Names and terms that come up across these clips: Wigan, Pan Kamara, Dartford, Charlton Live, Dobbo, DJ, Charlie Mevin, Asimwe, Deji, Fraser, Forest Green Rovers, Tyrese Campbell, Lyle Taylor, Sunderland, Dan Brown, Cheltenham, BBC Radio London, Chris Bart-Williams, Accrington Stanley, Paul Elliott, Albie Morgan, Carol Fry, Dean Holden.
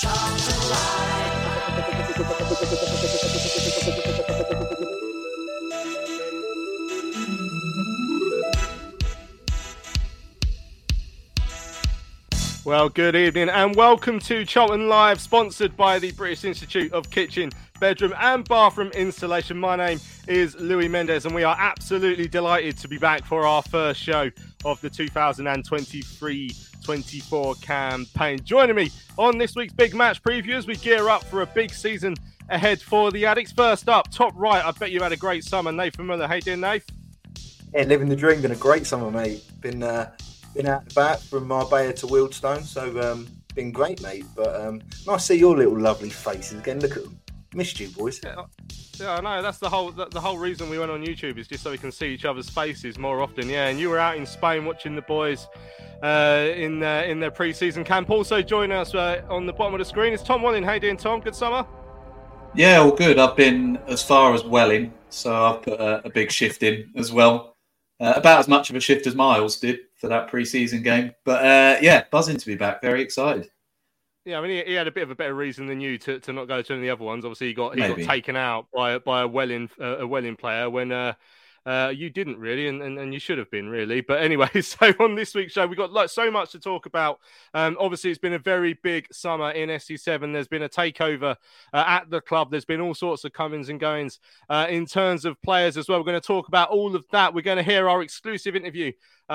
Charlton Live. Well, good evening and welcome to Charlton Live, sponsored by the British Institute of Kitchen, Bedroom and Bathroom Installation. My name is Louis Mendes and we are absolutely delighted to be back for our first show of the 2023-24 campaign. Joining me on this week's big match preview as we gear up for a big season ahead for the Addicts. First up, top right, I bet you had a great summer. Nathan Muller, how you doing, Nath? Yeah, living the dream. Been a great summer, mate. Been out and back from Marbella to Wealdstone, so been great, mate. But nice to see your little lovely faces again. Look at them. Missed you, boys. Yeah, I know. That's the whole reason we went on YouTube, is just so we can see each other's faces more often. Yeah, and you were out in Spain watching the boys in their pre-season camp. Also joining us on the bottom of the screen is Tom Welling. How you doing, Tom? Good summer? Yeah, all good. I've been as far as Welling, so I've put a big shift in as well. About as much of a shift as Miles did for that pre-season game. But yeah, buzzing to be back. Very excited. Yeah, I mean, he had a bit of a better reason than you to not go to any of the other ones. Obviously, he got taken out by a Welling player when you didn't really, and you should have been really. But anyway, so on this week's show, we've got so much to talk about. Obviously, it's been a very big summer in SC7. There's been a takeover at the club. There's been all sorts of comings and goings in terms of players as well. We're going to talk about all of that. We're going to hear our exclusive interview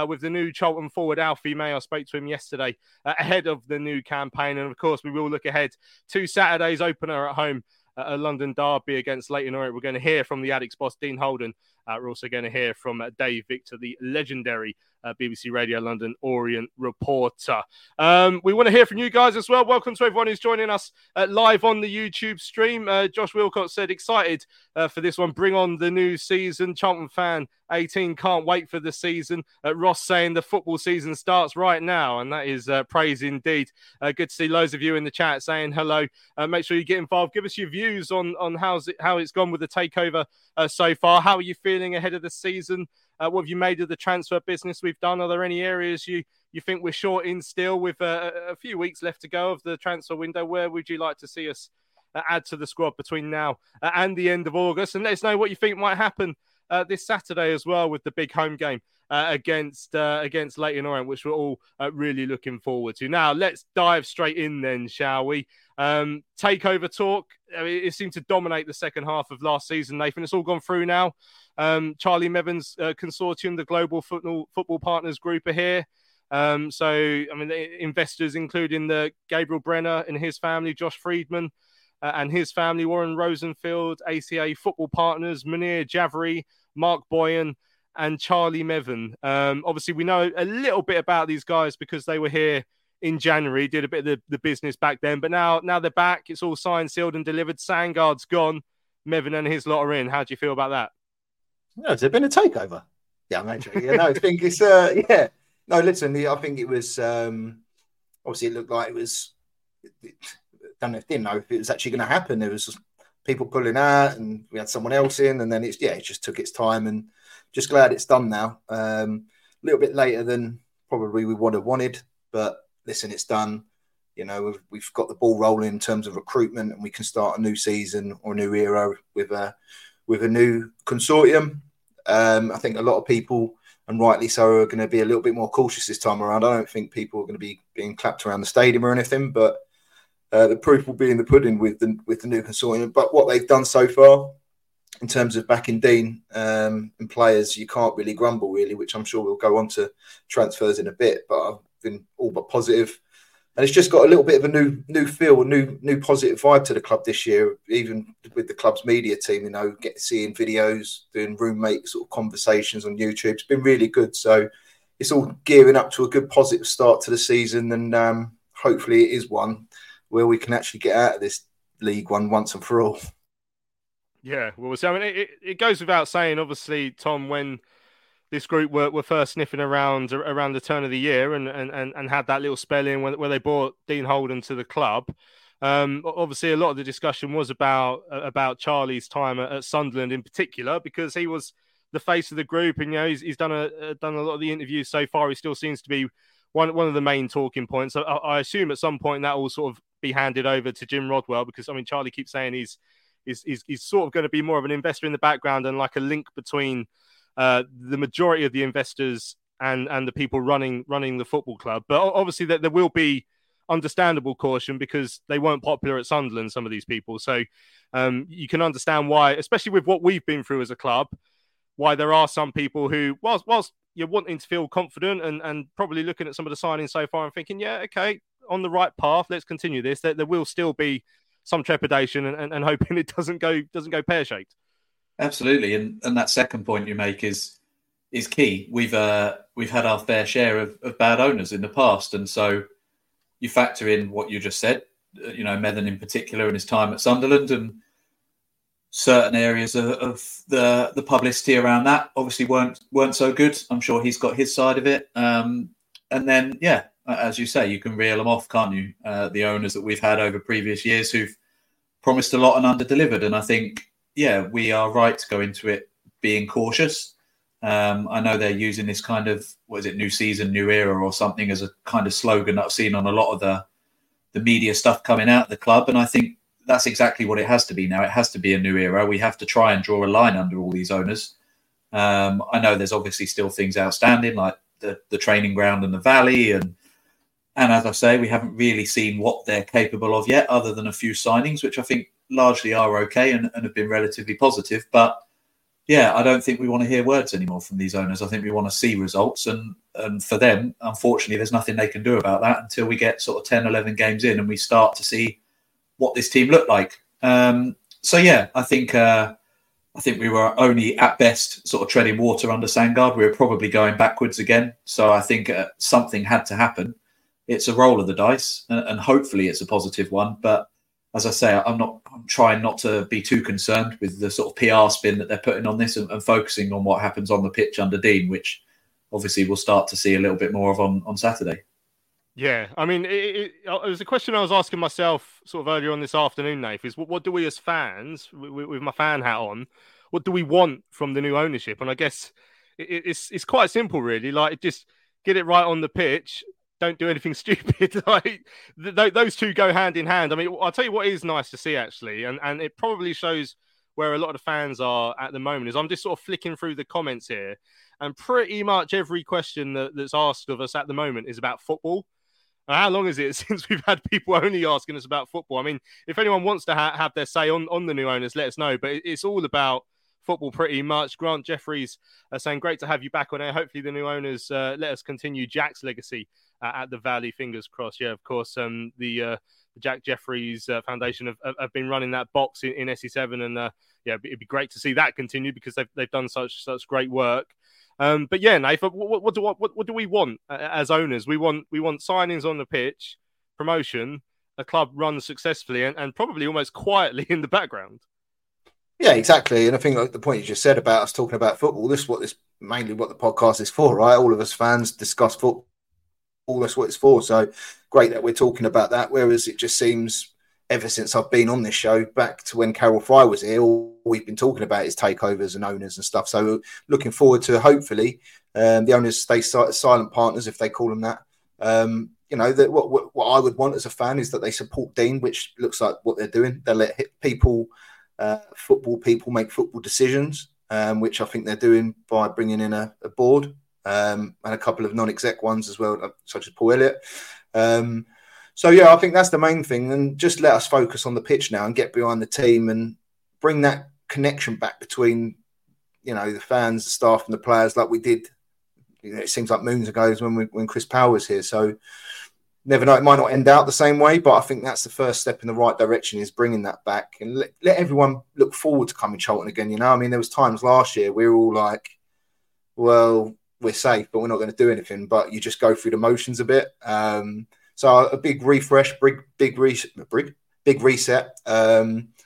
with the new Charlton forward, Alfie May. I spoke to him yesterday ahead of the new campaign. And of course, we will look ahead to Saturday's opener at home, a London derby against Leyton Orient. We're going to hear from the Addicts boss, Dean Holden. We're also going to hear from Dave Victor, the legendary BBC Radio London Orient reporter. We want to hear from you guys as well. Welcome to everyone who's joining us live on the YouTube stream. Josh Wilcox said, excited for this one. Bring on the new season. Charlton fan 18 can't wait for the season. Ross saying the football season starts right now, and that is praise indeed. Good to see loads of you in the chat saying hello. Make sure you get involved. Give us your views on how it's gone with the takeover so far. How are you feeling ahead of the season? What have you made of the transfer business we've done? Are there any areas you think we're short in still with a few weeks left to go of the transfer window? Where would you like to see us add to the squad between now and the end of August? And let us know what you think might happen this Saturday as well with the big home game against Leyton Orient, which we're all really looking forward to. Now, let's dive straight in then, shall we? Takeover talk. I mean, it seemed to dominate the second half of last season, Nathan. It's all gone through now. Charlie Mevin's consortium, the Global Football Partners group, are here. So, I mean, the investors, including the Gabriel Brenner and his family, Josh Friedman and his family, Warren Rosenfield, ACA Football Partners, Munir Javri, Mark Boyan, and Charlie Mevin. Obviously, we know a little bit about these guys because they were here in January, did a bit of the business back then. But now they're back. It's all signed, sealed and delivered. Sangard's gone. Mevin and his lot are in. How do you feel about that? No, has there been a takeover? Yeah, I'm actually. Yeah, no, I think it's, yeah. No, listen, I think it was, obviously it looked like it was, I didn't know if it was actually going to happen. There was just people pulling out and we had someone else in. And then it just took its time and just glad it's done now. A little bit later than probably we would have wanted, but listen, it's done. You know, we've got the ball rolling in terms of recruitment and we can start a new season or a new era with a new consortium. I think a lot of people, and rightly so, are going to be a little bit more cautious this time around. I don't think people are going to be being clapped around the stadium or anything, but the proof will be in the pudding with the new consortium. But what they've done so far in terms of backing Dean and players, you can't really grumble, really, which I'm sure we'll go on to transfers in a bit, but I've been all but positive. And it's just got a little bit of a new feel, a new positive vibe to the club this year, even with the club's media team, you know, seeing videos, doing roommate sort of conversations on YouTube. It's been really good. So it's all gearing up to a good positive start to the season and hopefully it is one where we can actually get out of this League One once and for all. Yeah, well, so, I mean, it goes without saying, obviously, Tom, when this group were first sniffing around the turn of the year and had that little spell in where they brought Dean Holden to the club. Obviously, a lot of the discussion was about Charlie's time at Sunderland in particular, because he was the face of the group, and you know he's done a lot of the interviews so far. He still seems to be one of the main talking points. I assume at some point that will sort of be handed over to Jim Rodwell, because I mean Charlie keeps saying he's sort of going to be more of an investor in the background and like a link between the majority of the investors and the people running the football club. But obviously that there will be understandable caution, because they weren't popular at Sunderland, some of these people. So you can understand why, especially with what we've been through as a club, why there are some people who, whilst you're wanting to feel confident and probably looking at some of the signings so far and thinking, yeah, okay, on the right path, let's continue this, that there will still be some trepidation and hoping it doesn't go pear-shaped. Absolutely. And that second point you make is key. We've had our fair share of bad owners in the past. And so you factor in what you just said, you know, Medden in particular and his time at Sunderland, and certain areas of the publicity around that obviously weren't so good. I'm sure he's got his side of it. And then, yeah, as you say, you can reel them off, can't you? The owners that we've had over previous years who've promised a lot and under-delivered. And I think, yeah, we are right to go into it being cautious. I know they're using this kind of, what is it, new season, new era or something as a kind of slogan that I've seen on a lot of the media stuff coming out of the club. And I think that's exactly what it has to be now. It has to be a new era. We have to try and draw a line under all these owners. I know there's obviously still things outstanding, like the training ground and the valley. And as I say, we haven't really seen what they're capable of yet, other than a few signings, which I think largely are okay and have been relatively positive. But yeah, I don't think we want to hear words anymore from these owners. I think we want to see results. And for them, unfortunately, there's nothing they can do about that until we get sort of 10, 11 games in and we start to see what this team looked like. So yeah, I think we were only at best sort of treading water under Sandgard. We were probably going backwards again. So I think something had to happen. It's a roll of the dice, and hopefully it's a positive one. But as I say, I'm trying not to be too concerned with the sort of PR spin that they're putting on this, and focusing on what happens on the pitch under Dean, which obviously we'll start to see a little bit more of on Saturday. Yeah, I mean, it was a question I was asking myself sort of earlier on this afternoon, Nath, is what do we as fans, with my fan hat on, what do we want from the new ownership? And I guess it's quite simple, really. Like, just get it right on the pitch. Don't do anything stupid. Like, those two go hand in hand. I mean, I'll tell you what is nice to see, actually, and it probably shows where a lot of the fans are at the moment, is I'm just sort of flicking through the comments here, and pretty much every question that's asked of us at the moment is about football. How long is it since we've had people only asking us about football? I mean, if anyone wants to have their say on the new owners, let us know. But it's all about football pretty much. Grant Jeffries saying, great to have you back on air. Hopefully the new owners let us continue Jack's legacy at the Valley. Fingers crossed. Yeah, of course, the Jack Jeffries Foundation have been running that box in SE7. And it'd be great to see that continue, because they've done such great work. But yeah, Nath, what do we want as owners? We want signings on the pitch, promotion, a club run successfully, and probably almost quietly in the background. Yeah, exactly. And I think, like, the point you just said about us talking about football, this is mainly what the podcast is for, right? All of us fans discuss football. That's what it's for. So great that we're talking about that. Whereas it just seems, ever since I've been on this show, back to when Carol Fry was here, all we've been talking about is takeovers and owners and stuff. So looking forward to, hopefully, the owners stay silent partners, if they call them that. You know, that what I would want as a fan is that they support Dean, which looks like what they're doing. They let people, football people, make football decisions, which I think they're doing by bringing in a board and a couple of non-exec ones as well, such as Paul Elliott. So, yeah, I think that's the main thing. And just let us focus on the pitch now and get behind the team and bring that connection back between, you know, the fans, the staff and the players, like we did. You know, it seems like moons ago when Chris Powell was here. So never know, it might not end out the same way, but I think that's the first step in the right direction, is bringing that back and let everyone look forward to coming Charlton again. You know, I mean, there was times last year we were all like, well, we're safe, but we're not going to do anything. But you just go through the motions a bit. So a big refresh, big reset.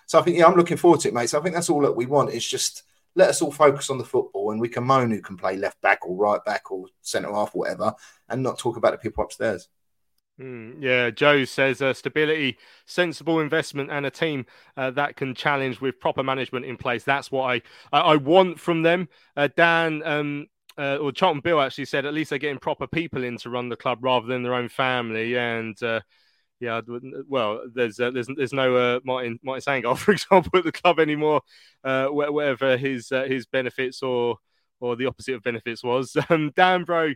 So I think, yeah, I'm looking forward to it, mate. So I think that's all that we want. It's just let us all focus on the football, and we can moan who can play left back or right back or centre half or whatever, and not talk about the people upstairs. Yeah, Joe says stability, sensible investment, and a team that can challenge with proper management in place. That's what I want from them. Dan or Charlton Bill actually said at least they're getting proper people in to run the club rather than their own family. And yeah, well, there's no Martin Sangar, for example, at the club anymore. Whatever his benefits or the opposite of benefits was. Dan Bro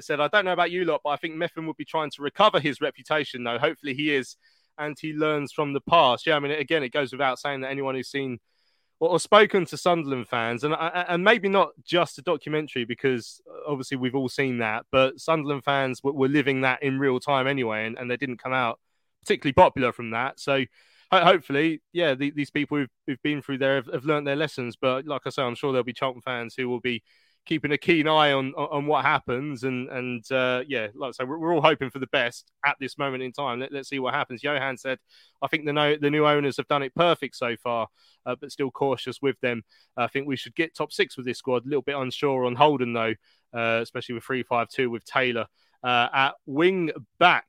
said, I don't know about you lot, but I think Meffin would be trying to recover his reputation, though. Hopefully he is, and he learns from the past. Yeah, I mean, again, it goes without saying that anyone who's seen or spoken to Sunderland fans, and maybe not just a documentary, because obviously we've all seen that, but Sunderland fans were living that in real time anyway, and they didn't come out particularly popular from that. So hopefully, yeah, these people who've been through there have learned their lessons. But like I say, I'm sure there'll be Charlton fans who will be keeping a keen eye on what happens. And yeah, like I say, we're all hoping for the best at this moment in time. Let's see what happens. Johan said, I think the new owners have done it perfect so far, but still cautious with them. I think we should get top six with this squad. A little bit unsure on Holden, though, especially with 3-5-2 with Taylor at wing back.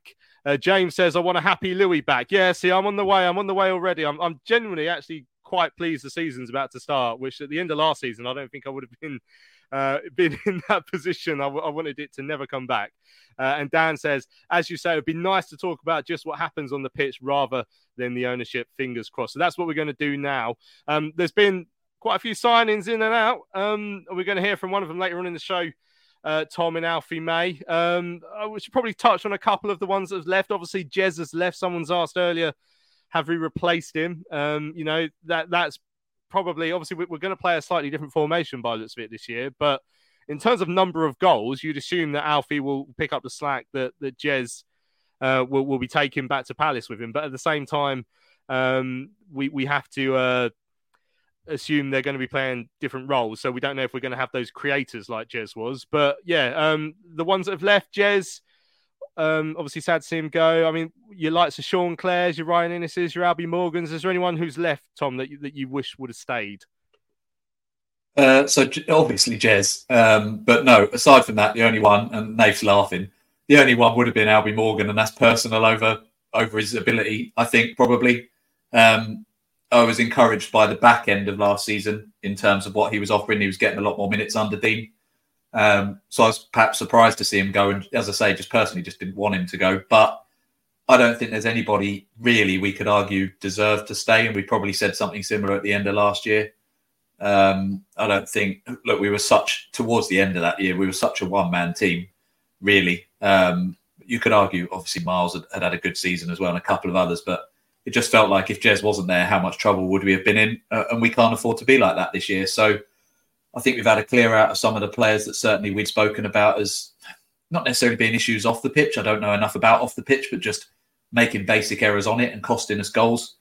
James says, I want a happy Louis back. Yeah, see, I'm on the way already. I'm genuinely actually quite pleased the season's about to start, which at the end of last season, I don't think I would have been in that position. I wanted it to never come back. And Dan says, as you say, it'd be nice to talk about just what happens on the pitch rather than the ownership, fingers crossed. So that's what we're going to do now. There's been quite a few signings in and out. We're going to hear from one of them later on in the show. Tom and Alfie May. We should probably touch on a couple of the ones that have left. Obviously, Jez has left. Someone's asked earlier, have we replaced him? You know, that's probably, obviously, we're going to play a slightly different formation by the looks of it this year. But in terms of number of goals, you'd assume that Alfie will pick up the slack that Jez will be taking back to Palace with him. But at the same time, we have to assume they're going to be playing different roles, so we don't know if we're going to have those creators like Jez was. But yeah, the ones that have left, Jez, obviously sad to see him go. I mean, your likes of Sean Clares, your Ryan Inneses, your Albie Morgans. Is there anyone who's left, Tom, that you wish would have stayed? So obviously Jez, but no, aside from that, the only one, and Nate's laughing, the only one would have been Albie Morgan, and that's personal over his ability, I think, probably. I was encouraged by the back end of last season in terms of what he was offering. He was getting a lot more minutes under Dean. So I was perhaps surprised to see him go. And as I say, just personally, just didn't want him to go. But I don't think there's anybody really we could argue deserved to stay. And we probably said something similar at the end of last year. I don't think, look, towards the end of that year, we were such a one-man team, really. You could argue, obviously, Miles had had a good season as well and a couple of others, but it just felt like if Jez wasn't there, how much trouble would we have been in? And we can't afford to be like that this year. So I think we've had a clear out of some of the players that certainly we'd spoken about as not necessarily being issues off the pitch. I don't know enough about off the pitch, but just making basic errors on it and costing us goals.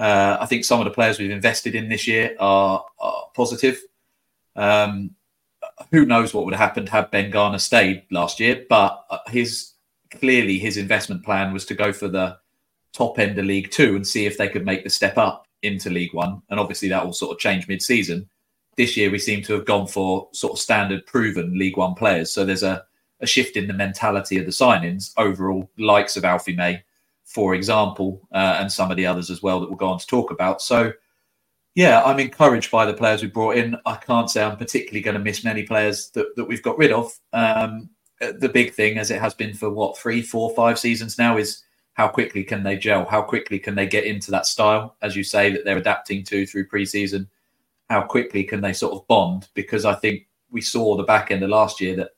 I think some of the players we've invested in this year are positive. Who knows what would have happened had Ben Garner stayed last year, but clearly his investment plan was to go for the top end of League Two and see if they could make the step up into League One. And obviously that will sort of change mid-season. This year we seem to have gone for sort of standard proven League One players. So there's a shift in the mentality of the signings overall, likes of Alfie May, for example, and some of the others as well that we'll go on to talk about. So yeah, I'm encouraged by the players we brought in. I can't say I'm particularly going to miss many players that we've got rid of. The big thing, as it has been for what, 3, 4, 5 seasons now, is how quickly can they gel? How quickly can they get into that style, as you say, that they're adapting to through pre-season? How quickly can they sort of bond? Because I think we saw the back end of last year that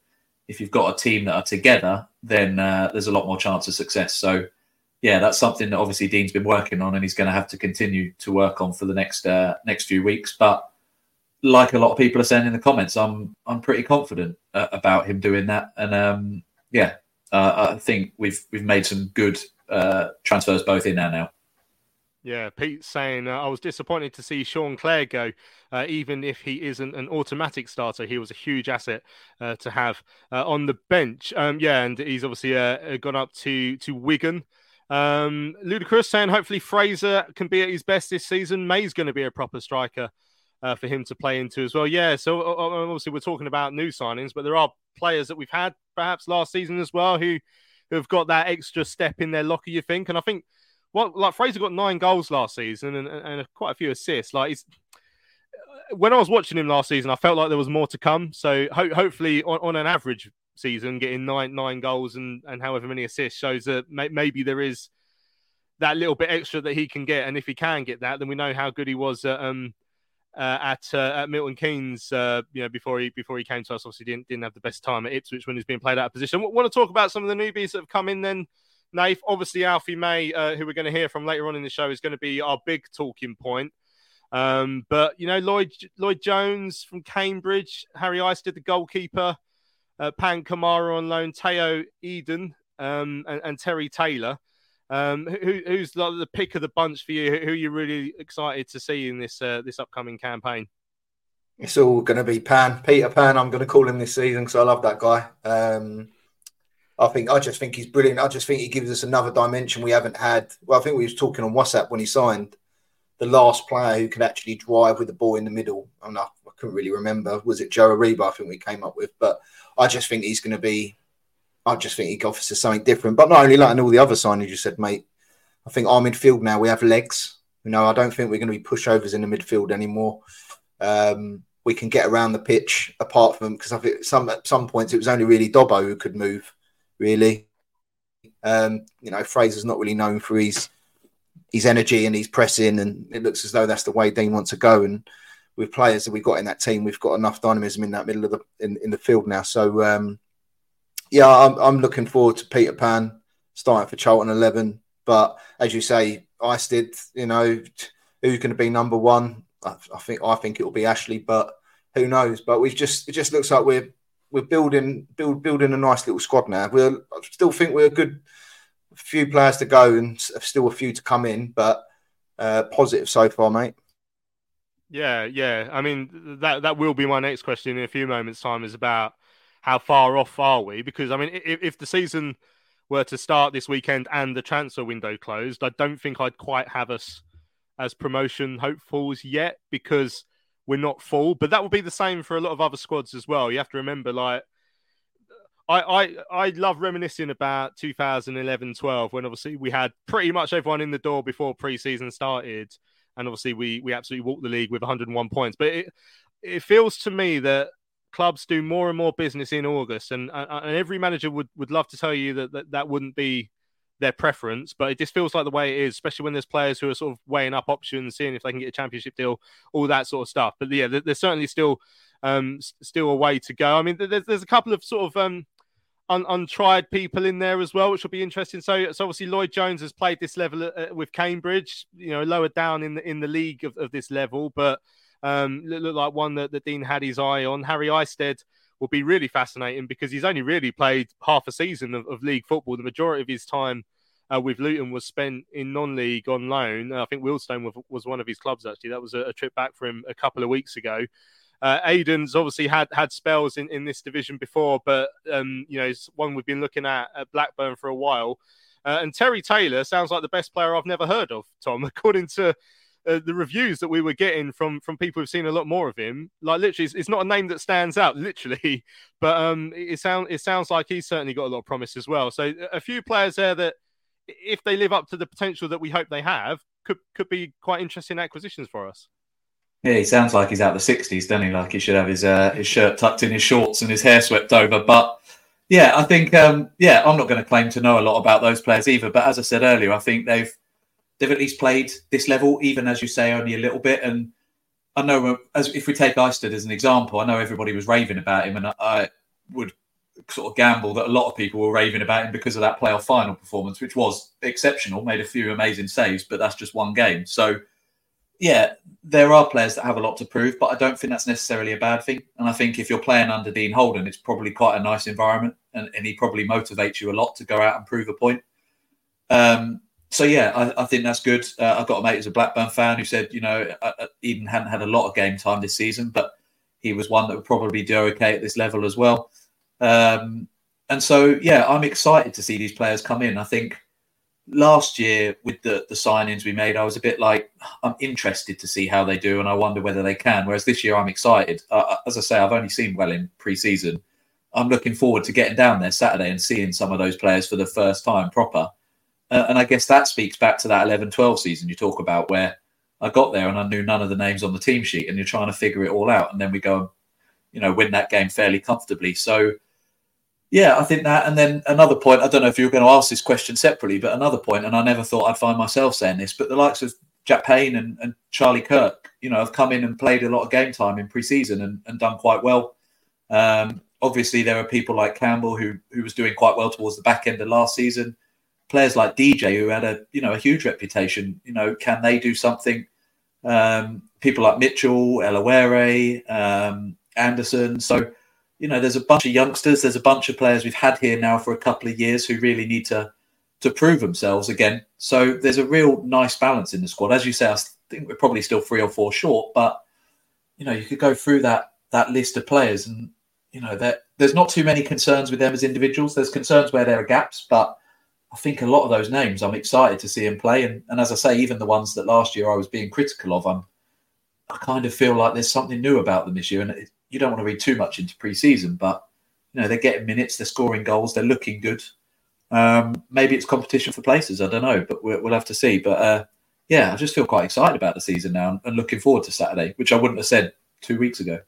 if you've got a team that are together, then there's a lot more chance of success. So, yeah, that's something that obviously Dean's been working on and he's going to have to continue to work on for the next few weeks. But like a lot of people are saying in the comments, I'm pretty confident about him doing that. And, I think we've made some good transfers both in and out. Yeah, Pete's saying, I was disappointed to see Sean Clare go. Even if he isn't an automatic starter, he was a huge asset to have on the bench. Yeah, and he's obviously gone up to Wigan. Ludacris saying, hopefully Fraser can be at his best this season. May's going to be a proper striker for him to play into as well. Yeah, so obviously we're talking about new signings, but there are players that we've had perhaps last season as well who have got that extra step in their locker, you think? And I think... Well, like Fraser got 9 goals last season and quite a few assists. Like when I was watching him last season, I felt like there was more to come. So hopefully, on an average season, getting nine goals and however many assists shows that maybe there is that little bit extra that he can get. And if he can get that, then we know how good he was at Milton Keynes. Before he came to us, obviously didn't have the best time at Ipswich when he's being played out of position. Want to talk about some of the newbies that have come in then? Nath, obviously Alfie May, who we're going to hear from later on in the show, is going to be our big talking point. But, you know, Lloyd Jones from Cambridge, Harry Isted, the goalkeeper, Pan Kamara on loan, Teo Eden and Terry Taylor. Who's like the pick of the bunch for you? Who are you really excited to see in this upcoming campaign? It's all going to be Pan. Peter Pan, I'm going to call him this season because I love that guy. I just think he's brilliant. I just think he gives us another dimension we haven't had. Well, I think we was talking on WhatsApp when he signed, the last player who can actually drive with the ball in the middle. I couldn't really remember. Was it Joe Ariba? I think we came up with. But I just think he's going to be. I just think he offers us something different. But not only that, and all the other signings you said, mate. I think our midfield now we have legs. You know, I don't think we're going to be pushovers in the midfield anymore. We can get around the pitch apart from because I think at some points it was only really Dobbo who could move. Really, Fraser's not really known for his energy and his pressing, and it looks as though that's the way Dean wants to go. And with players that we've got in that team, we've got enough dynamism in that middle of in the field now. So, I'm looking forward to Peter Pan starting for Charlton 11. But as you say, Isted, you know, who's going to be number one? I think it will be Ashley, but who knows? But it just looks like we're building a nice little squad now. I still think we're a good few players to go and still a few to come in, but positive so far, mate. Yeah. I mean, that will be my next question in a few moments' time is about how far off are we? Because, I mean, if the season were to start this weekend and the transfer window closed, I don't think I'd quite have us as promotion hopefuls yet because... We're not full, but that will be the same for a lot of other squads as well. You have to remember, like, I love reminiscing about 2011-12 when obviously we had pretty much everyone in the door before pre-season started, and obviously we absolutely walked the league with 101 points. But it feels to me that clubs do more and more business in August, and every manager would love to tell you that wouldn't be their preference, but it just feels like the way it is, especially when there's players who are sort of weighing up options, seeing if they can get a championship deal, all that sort of stuff. But yeah, there's certainly still a way to go. I mean, there's a couple of sort of untried people in there as well, which will be interesting. So obviously Lloyd Jones has played this level with Cambridge, you know, lower down in the league of this level, but looked like one that Dean had his eye on. Harry Isted will be really fascinating because he's only really played half a season of league football. The majority of his time with Luton was spent in non-league on loan. I think Wealdstone was one of his clubs, actually. That was a trip back for him a couple of weeks ago. Aidan's obviously had spells in this division before, but it's one we've been looking at Blackburn for a while. And Terry Taylor sounds like the best player I've never heard of, Tom, according to... the reviews that we were getting from people who've seen a lot more of him, like literally, it's not a name that stands out, literally, but it sounds like he's certainly got a lot of promise as well. So a few players there that, if they live up to the potential that we hope they have, could be quite interesting acquisitions for us. Yeah, he sounds like he's out of the 60s, doesn't he? Like he should have his shirt tucked in his shorts and his hair swept over. But yeah, I think I'm not going to claim to know a lot about those players either. But as I said earlier, I think they've at least played this level, even as you say, only a little bit. And I know, as if we take Isted as an example, I know everybody was raving about him, and I would sort of gamble that a lot of people were raving about him because of that playoff final performance, which was exceptional, made a few amazing saves, but that's just one game. So, yeah, there are players that have a lot to prove, but I don't think that's necessarily a bad thing. And I think if you're playing under Dean Holden, it's probably quite a nice environment, and he probably motivates you a lot to go out and prove a point. So, yeah, I think that's good. I've got a mate who's a Blackburn fan who said, you know, even hadn't had a lot of game time this season, but he was one that would probably do okay at this level as well. And so, yeah, I'm excited to see these players come in. I think last year with the signings we made, I was a bit like, I'm interested to see how they do and I wonder whether they can. Whereas this year, I'm excited. As I say, I've only seen Welling pre-season. I'm looking forward to getting down there Saturday and seeing some of those players for the first time proper. And I guess that speaks back to that 11-12 season you talk about, where I got there and I knew none of the names on the team sheet and you're trying to figure it all out. And then we go and, you know, win that game fairly comfortably. So, yeah, I think that. And then another point, I don't know if you were going to ask this question separately, but another point, and I never thought I'd find myself saying this, but the likes of Jack Payne and Charlie Kirk, you know, have come in and played a lot of game time in pre-season and done quite well. Obviously, there are people like Campbell who was doing quite well towards the back end of last season. Players like DJ who had a huge reputation. You know, can they do something? People like Mitchell, Elowere, Anderson. So, you know, there's a bunch of youngsters. There's a bunch of players we've had here now for a couple of years who really need to prove themselves again. So there's a real nice balance in the squad. As you say, I think we're probably still 3 or 4 short, but, you know, you could go through that list of players and, you know, there's not too many concerns with them as individuals. There's concerns where there are gaps, but I think a lot of those names I'm excited to see them play. And as I say, even the ones that last year I was being critical of, I kind of feel like there's something new about them this year. And you don't want to read too much into pre-season, but, you know, they're getting minutes, they're scoring goals, they're looking good. Maybe it's competition for places, I don't know, but we'll have to see. But, yeah, I just feel quite excited about the season now and looking forward to Saturday, which I wouldn't have said 2 weeks ago.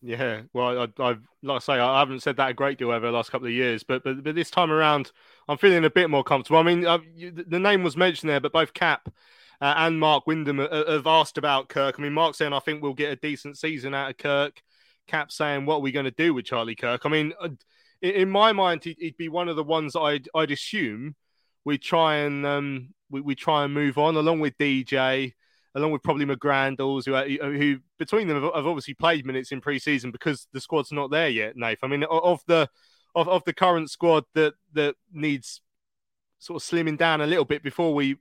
Yeah, well, I've like I say, I haven't said that a great deal over the last couple of years, but this time around, I'm feeling a bit more comfortable. I mean, the name was mentioned there, but both Cap and Mark Wyndham have asked about Kirk. I mean, Mark saying, I think we'll get a decent season out of Kirk. Cap saying, what are we going to do with Charlie Kirk? I mean, in my mind, he'd be one of the ones I'd assume we try and move on, along with DJ, along with probably McGrandles, who between them have obviously played minutes in pre-season because the squad's not there yet, Nath. I mean, of the current squad that needs sort of slimming down a little bit before we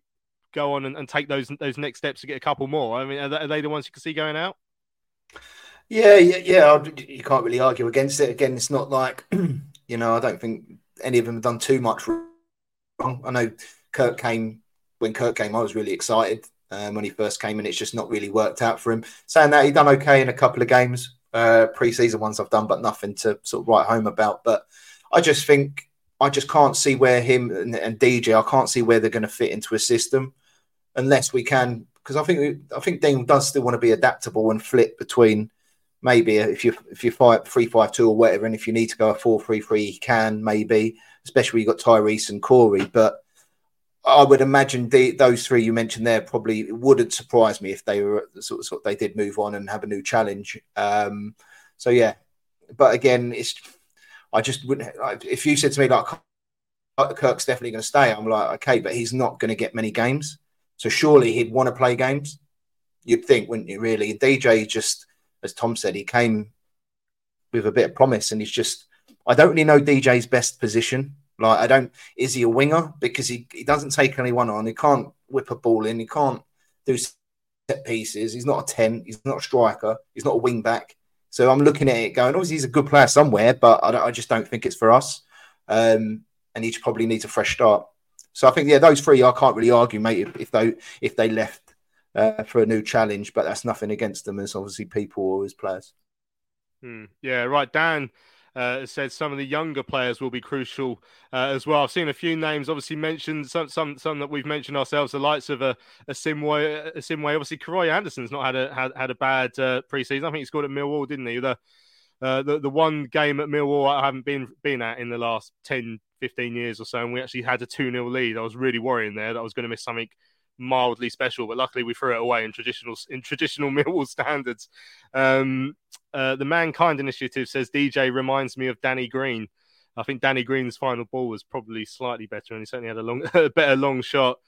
go on and take those next steps to get a couple more. I mean, are they the ones you can see going out? Yeah. You can't really argue against it. Again, it's not like, you know, I don't think any of them have done too much wrong. I know when Kirk came, I was really excited. When he first came in, it's just not really worked out for him. Saying that, he done okay in a couple of games, pre-season ones I've done, but nothing to sort of write home about. But I just think, I just can't see where him and DJ, I can't see where they're going to fit into a system unless we can, because I think Dean does still want to be adaptable and flip between maybe if you fight 3-5-2 or whatever, and if you need to go a 4-3-3, he can maybe, especially when you've got Tyrese and Corey, but I would imagine those three you mentioned there probably, it wouldn't surprise me if they were sort of they did move on and have a new challenge. So yeah, but again, if you said to me like Kirk's definitely going to stay, I'm like, okay, but he's not going to get many games, so surely he'd want to play games. You'd think, wouldn't you? Really, DJ just, as Tom said, he came with a bit of promise, and he's just, I don't really know DJ's best position. Like, I don't, is he a winger? Because he doesn't take anyone on. He can't whip a ball in. He can't do set pieces. He's not a 10. He's not a striker. He's not a wing back. So I'm looking at it going, obviously he's a good player somewhere, but I just don't think it's for us. And he probably needs a fresh start. So I think, yeah, those three, I can't really argue, mate, if they left for a new challenge, but that's nothing against them as obviously people or as players. Yeah, right, Dan. Said some of the younger players will be crucial as well. I've seen a few names obviously mentioned, some that we've mentioned ourselves, the likes of Asimwe. Obviously, Karoy Anderson's not had a bad pre-season. I think he scored at Millwall, didn't he? The one game at Millwall I haven't been at in the last 10, 15 years or so, and we actually had a 2-0 lead. I was really worrying there that I was going to miss something mildly special, but luckily we threw it away in traditional Millwall standards. The Mankind Initiative says DJ reminds me of Danny Green. I think Danny Green's final ball was probably slightly better, and he certainly had a better long shot.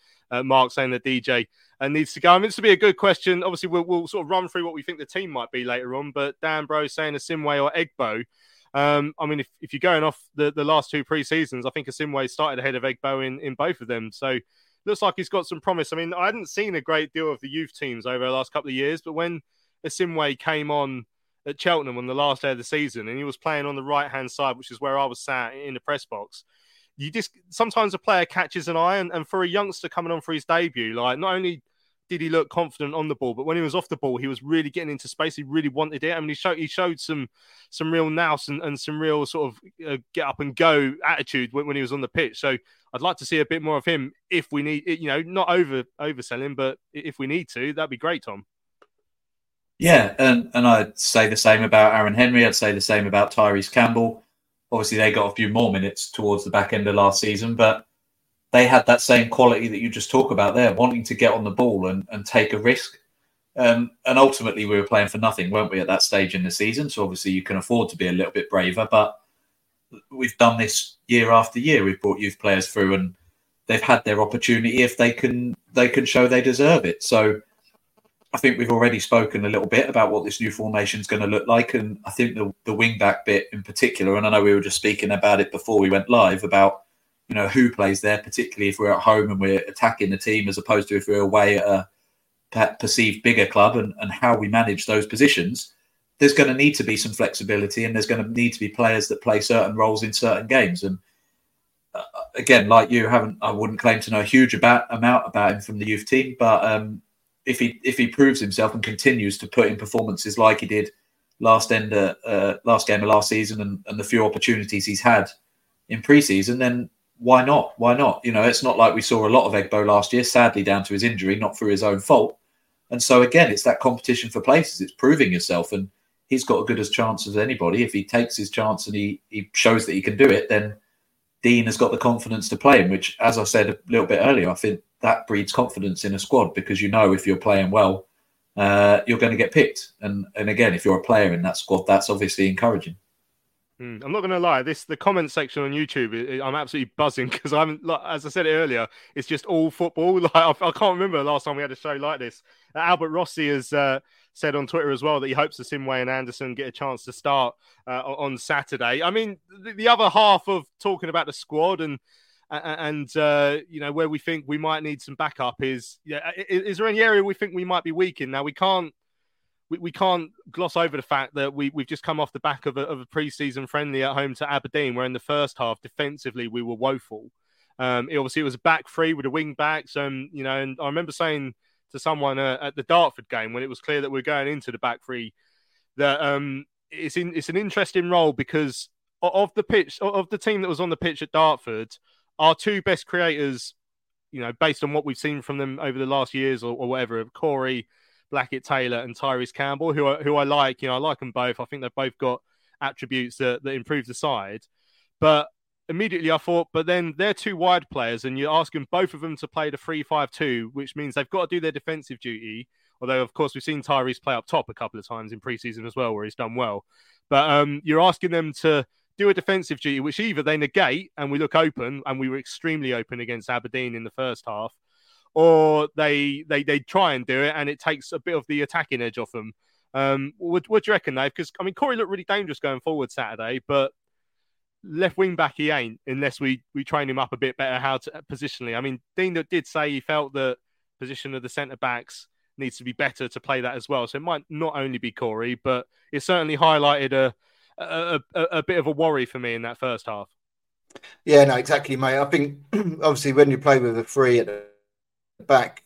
Mark saying that DJ needs to go. I mean, this will be a good question. Obviously, we'll sort of run through what we think the team might be later on, but Dan Bro saying Asimwe or Egbo. I mean, if you're going off the last two pre-seasons, I think Asimwe started ahead of Egbo in both of them. So looks like he's got some promise. I mean, I hadn't seen a great deal of the youth teams over the last couple of years, but when Asimwe came on at Cheltenham on the last day of the season and he was playing on the right-hand side, which is where I was sat in the press box, you just sometimes a player catches an eye, and for a youngster coming on for his debut, like, not only did he look confident on the ball, but when he was off the ball, he was really getting into space. He really wanted it. I mean, he showed some real nous and some real sort of get up and go attitude when he was on the pitch. So I'd like to see a bit more of him if we need, you know, not overselling, but if we need to, that'd be great, Tom. Yeah, and I'd say the same about Aaron Henry. I'd say the same about Tyrese Campbell. Obviously, they got a few more minutes towards the back end of last season, but they had that same quality that you just talk about there, wanting to get on the ball and take a risk. And ultimately, we were playing for nothing, weren't we, at that stage in the season? So obviously, you can afford to be a little bit braver, but we've done this year after year. We've brought youth players through and they've had their opportunity if they can show they deserve it. So I think we've already spoken a little bit about what this new formation is going to look like. And I think the wing-back bit in particular, and I know we were just speaking about it before we went live, about, you know, who plays there, particularly if we're at home and we're attacking the team as opposed to if we're away at a perceived bigger club, and how we manage those positions. There's going to need to be some flexibility and there's going to need to be players that play certain roles in certain games. And again, like you, I wouldn't claim to know a huge amount about him from the youth team, but If he proves himself and continues to put in performances like he did last game of last season and the few opportunities he's had in pre-season, then why not? Why not? You know, it's not like we saw a lot of Egbo last year, sadly down to his injury, not through his own fault. And so again, it's that competition for places. It's proving yourself, and he's got as good a chance as anybody. If he takes his chance and he shows that he can do it, then Dean has got the confidence to play him, which, as I said a little bit earlier, I think that breeds confidence in a squad, because you know if you're playing well, you're going to get picked. And again, if you're a player in that squad, that's obviously encouraging. I'm not going to lie, the comment section on YouTube, I'm absolutely buzzing, because I'm, as I said earlier, it's just all football. Like, I can't remember the last time we had a show like this. Albert Rossi has said on Twitter as well that he hopes that Asimwe and Anderson get a chance to start on Saturday. I mean, the other half of talking about the squad and you know, where we think we might need some backup is there any area we think we might be weak in? Now, we can't gloss over the fact that we've just come off the back of a pre-season friendly at home to Aberdeen, where in the first half defensively we were woeful. It was a back three with a wing backs, you know, and I remember saying to someone at the Dartford game when it was clear that we're going into the back three that it's an interesting role, because of the team that was on the pitch at Dartford, our two best creators, you know, based on what we've seen from them over the last years or whatever, Corey Blackett Taylor and Tyrese Campbell, who I like. You know, I like them both. I think they've both got attributes that improve the side. But immediately I thought, but then they're two wide players, and you're asking both of them to play the 3-5-2, which means they've got to do their defensive duty. Although, of course, we've seen Tyrese play up top a couple of times in preseason as well, where he's done well. But you're asking them to do a defensive duty, which either they negate and we look open, and we were extremely open against Aberdeen in the first half, or they try and do it and it takes a bit of the attacking edge off them. What do you reckon, Dave? Because, I mean, Corey looked really dangerous going forward Saturday, but left wing back he ain't unless we train him up a bit better how to positionally. I mean, Dean did say he felt that position of the centre-backs needs to be better to play that as well. So it might not only be Corey, but it certainly highlighted a bit of a worry for me in that first half. Yeah, no, exactly, mate. I think obviously when you play with a three at the back,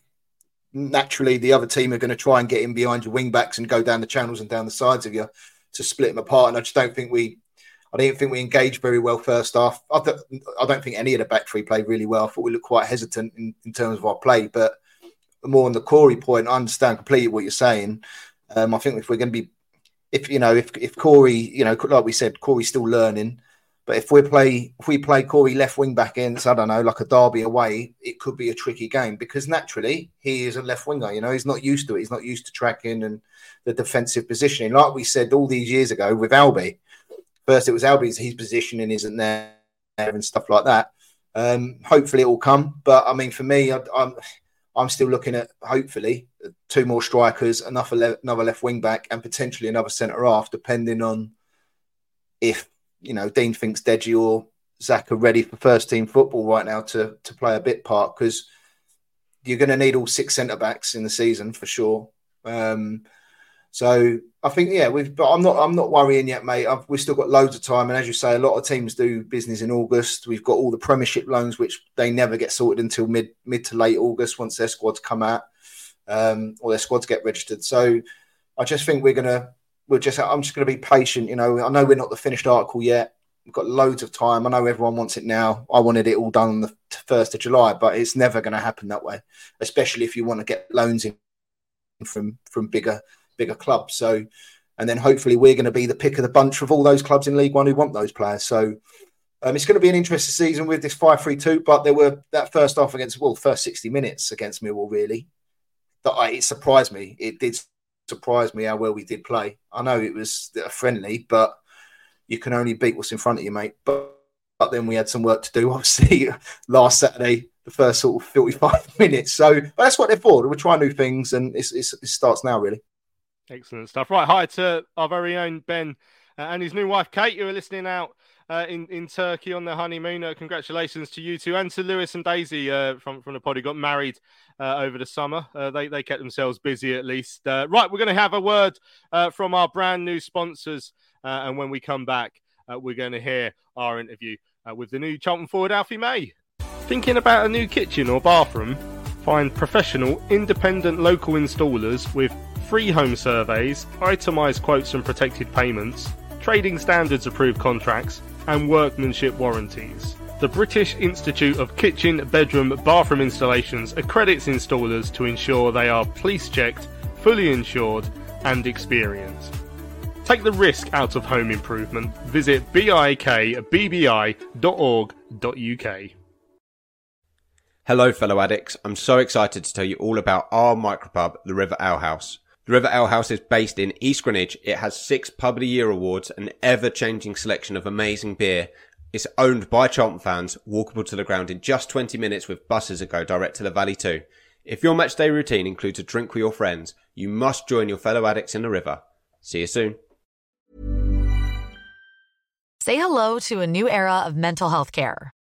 naturally the other team are going to try and get in behind your wing backs and go down the channels and down the sides of you to split them apart. And I just don't think I didn't think we engaged very well first half. I don't think any of the back three played really well. I thought we looked quite hesitant in terms of our play. But more on the Corey point, I understand completely what you're saying. I think if we're going to be, if, you know, if Corey, you know, like we said, Corey's still learning, but if we play Corey left wing back against, I don't know, like a derby away, it could be a tricky game, because naturally he is a left winger, you know, he's not used to it. He's not used to tracking and the defensive positioning. Like we said all these years ago with Albie, first it was Albie's, his positioning isn't there and stuff like that. Hopefully it will come. But I mean, for me, I'm still looking at, hopefully, two more strikers, another left wing back, and potentially another centre half, depending on if, you know, Dean thinks Deji or Zach are ready for first team football right now to play a bit part. Because you're going to need all six centre-backs in the season for sure. So I think, yeah, but I'm not worrying yet, mate. We've still got loads of time. And as you say, a lot of teams do business in August. We've got all the Premiership loans, which they never get sorted until mid to late August once their squads come out or their squads get registered. So I just think I'm just going to be patient. You know, I know we're not the finished article yet. We've got loads of time. I know everyone wants it now. I wanted it all done on the 1st of July, but it's never going to happen that way, especially if you want to get loans in from bigger clubs. So, and then hopefully we're going to be the pick of the bunch of all those clubs in League One who want those players. So it's going to be an interesting season with this 5-3-2. But there were that first half first 60 minutes against Millwall, really, that it surprised me. It did surprise me how well we did play. I know it was a friendly, but you can only beat what's in front of you, mate. But then we had some work to do, obviously, last Saturday, the first sort of 45 minutes. So that's what they're for. We're trying new things, and it starts now, really. Excellent stuff. Right, hi to our very own Ben and his new wife, Kate, who are listening out in Turkey on their honeymoon. Congratulations to you two, and to Lewis and Daisy from the pod, who got married over the summer. They kept themselves busy, at least. Right, we're going to have a word from our brand new sponsors. And when we come back, we're going to hear our interview with the new Charlton forward, Alfie May. Thinking about a new kitchen or bathroom? Find professional, independent local installers with free home surveys, itemised quotes and protected payments, trading standards approved contracts, and workmanship warranties. The British Institute of Kitchen, Bedroom, Bathroom Installations accredits installers to ensure they are police checked, fully insured, and experienced. Take the risk out of home improvement. Visit bikbbi.org.uk. Hello, fellow addicts. I'm so excited to tell you all about our micropub, the River Ale House. The River Ale House is based in East Greenwich. It has 6 Pub of the Year awards, an ever-changing selection of amazing beer. It's owned by Charlton fans, walkable to the ground in just 20 minutes with buses that go direct to the Valley too. If your matchday routine includes a drink with your friends, you must join your fellow addicts in the River. See you soon. Say hello to a new era of mental health care.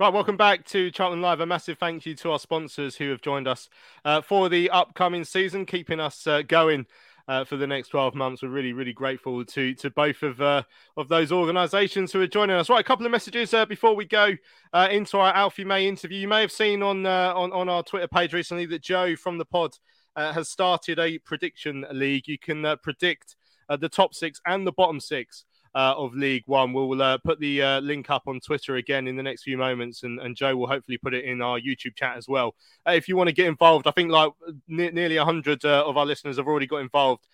Right, welcome back to Charlton Live. A massive thank you to our sponsors who have joined us for the upcoming season, keeping us going for the next 12 months. We're really, really grateful to both of those organisations who are joining us. Right, a couple of messages before we go into our Alfie May interview. You may have seen on our Twitter page recently that Joe from the pod has started a prediction league. You can predict the top 6 and the bottom 6 of League One. We'll put the link up on Twitter again in the next few moments, and Joe will hopefully put it in our YouTube chat as well. If you want to get involved, I think like nearly 100 of our listeners have already got involved.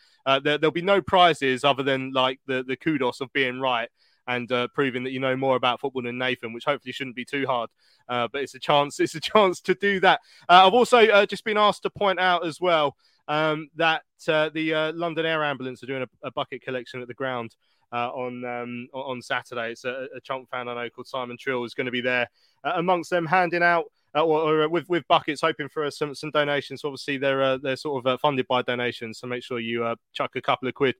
There'll be no prizes other than like the kudos of being right and proving that you know more about football than Nathan, which hopefully shouldn't be too hard. But it's a chance. It's a chance to do that. I've also just been asked to point out as well that the London Air Ambulance are doing a bucket collection at the ground on Saturday. It's a Chump fan I know called Simon Trill is going to be there amongst them, handing out with buckets, hoping for some donations. Obviously, they're sort of funded by donations, so make sure you chuck a couple of quid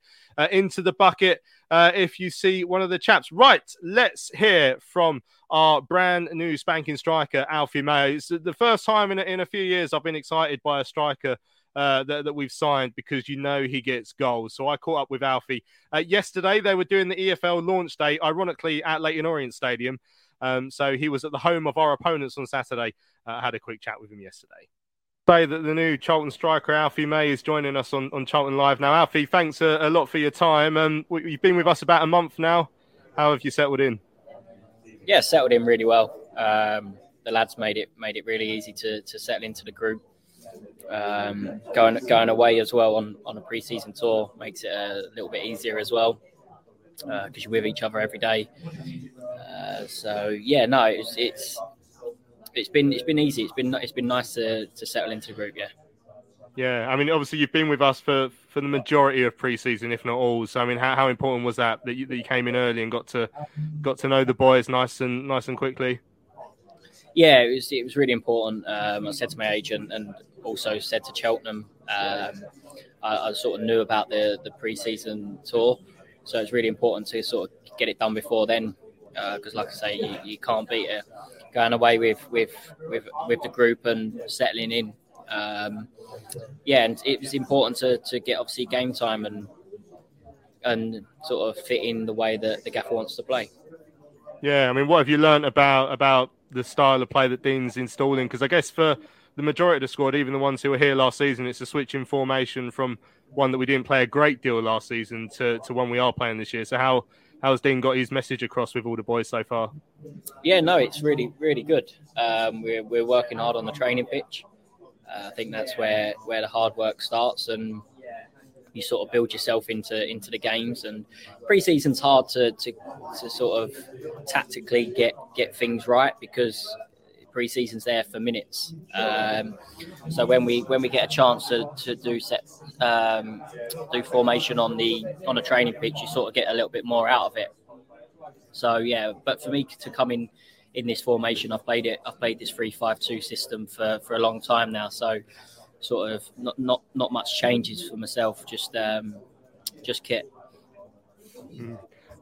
into the bucket if you see one of the chaps. Right, let's hear from our brand new spanking striker, Alfie May. It's the first time in a few years I've been excited by a striker that we've signed, because you know he gets goals. So I caught up with Alfie yesterday. They were doing the EFL launch day, ironically, at Leyton Orient Stadium. So he was at the home of our opponents on Saturday. I had a quick chat with him yesterday. Say that the new Charlton striker Alfie May is joining us on Charlton Live now. Alfie, thanks a lot for your time. You've been with us about a month now. How have you settled in? Yeah, settled in really well. The lads made it really easy to settle into the group. Going away as well on a pre-season tour makes it a little bit easier as well, because you're with each other every day. It's been easy. It's been nice to settle into the group. Yeah. I mean, obviously you've been with us for the majority of pre-season, if not all. So I mean, how important was that you came in early and got to know the boys nice and quickly? Yeah, it was really important. I said to my agent and also said to Cheltenham. I sort of knew about the pre-season tour, so it's really important to sort of get it done before then. Because, like I say, you can't beat it. Going away with the group and settling in. And it was important to get obviously game time and sort of fit in the way that the gaffer wants to play. Yeah, I mean, what have you learnt about the style of play that Dean's installing? Because I guess for the majority of the squad, even the ones who were here last season, it's a switch in formation from one that we didn't play a great deal last season to one we are playing this year. So how has Dean got his message across with all the boys so far? Yeah, no, it's really, really good. We're working hard on the training pitch. I think that's where the hard work starts, and you sort of build yourself into the games. And pre-season's hard to sort of tactically get things right, because pre-season's there for minutes. So when we get a chance to do do formation on a training pitch, you sort of get a little bit more out of it. So yeah, but for me to come in this formation, I've played this 3-5-2 system for a long time now. So sort of not much changes for myself, just kit. Mm.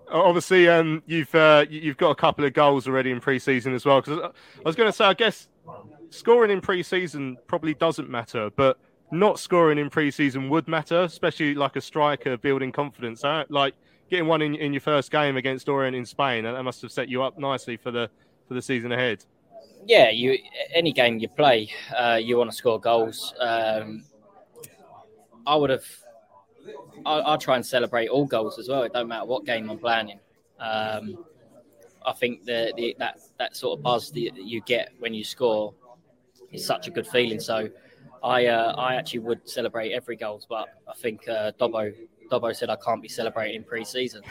Obviously, you've got a couple of goals already in pre-season as well. Because I was going to say, I guess scoring in pre-season probably doesn't matter, but not scoring in pre-season would matter, especially like a striker building confidence. Like getting one in your first game against Orient in Spain, that must have set you up nicely for the season ahead. Yeah, any game you play, you want to score goals. I'll try and celebrate all goals as well. It don't matter what game I'm playing in. I think that sort of buzz that you get when you score is such a good feeling. So I actually would celebrate every goal, but I think Dobbo said I can't be celebrating pre-season.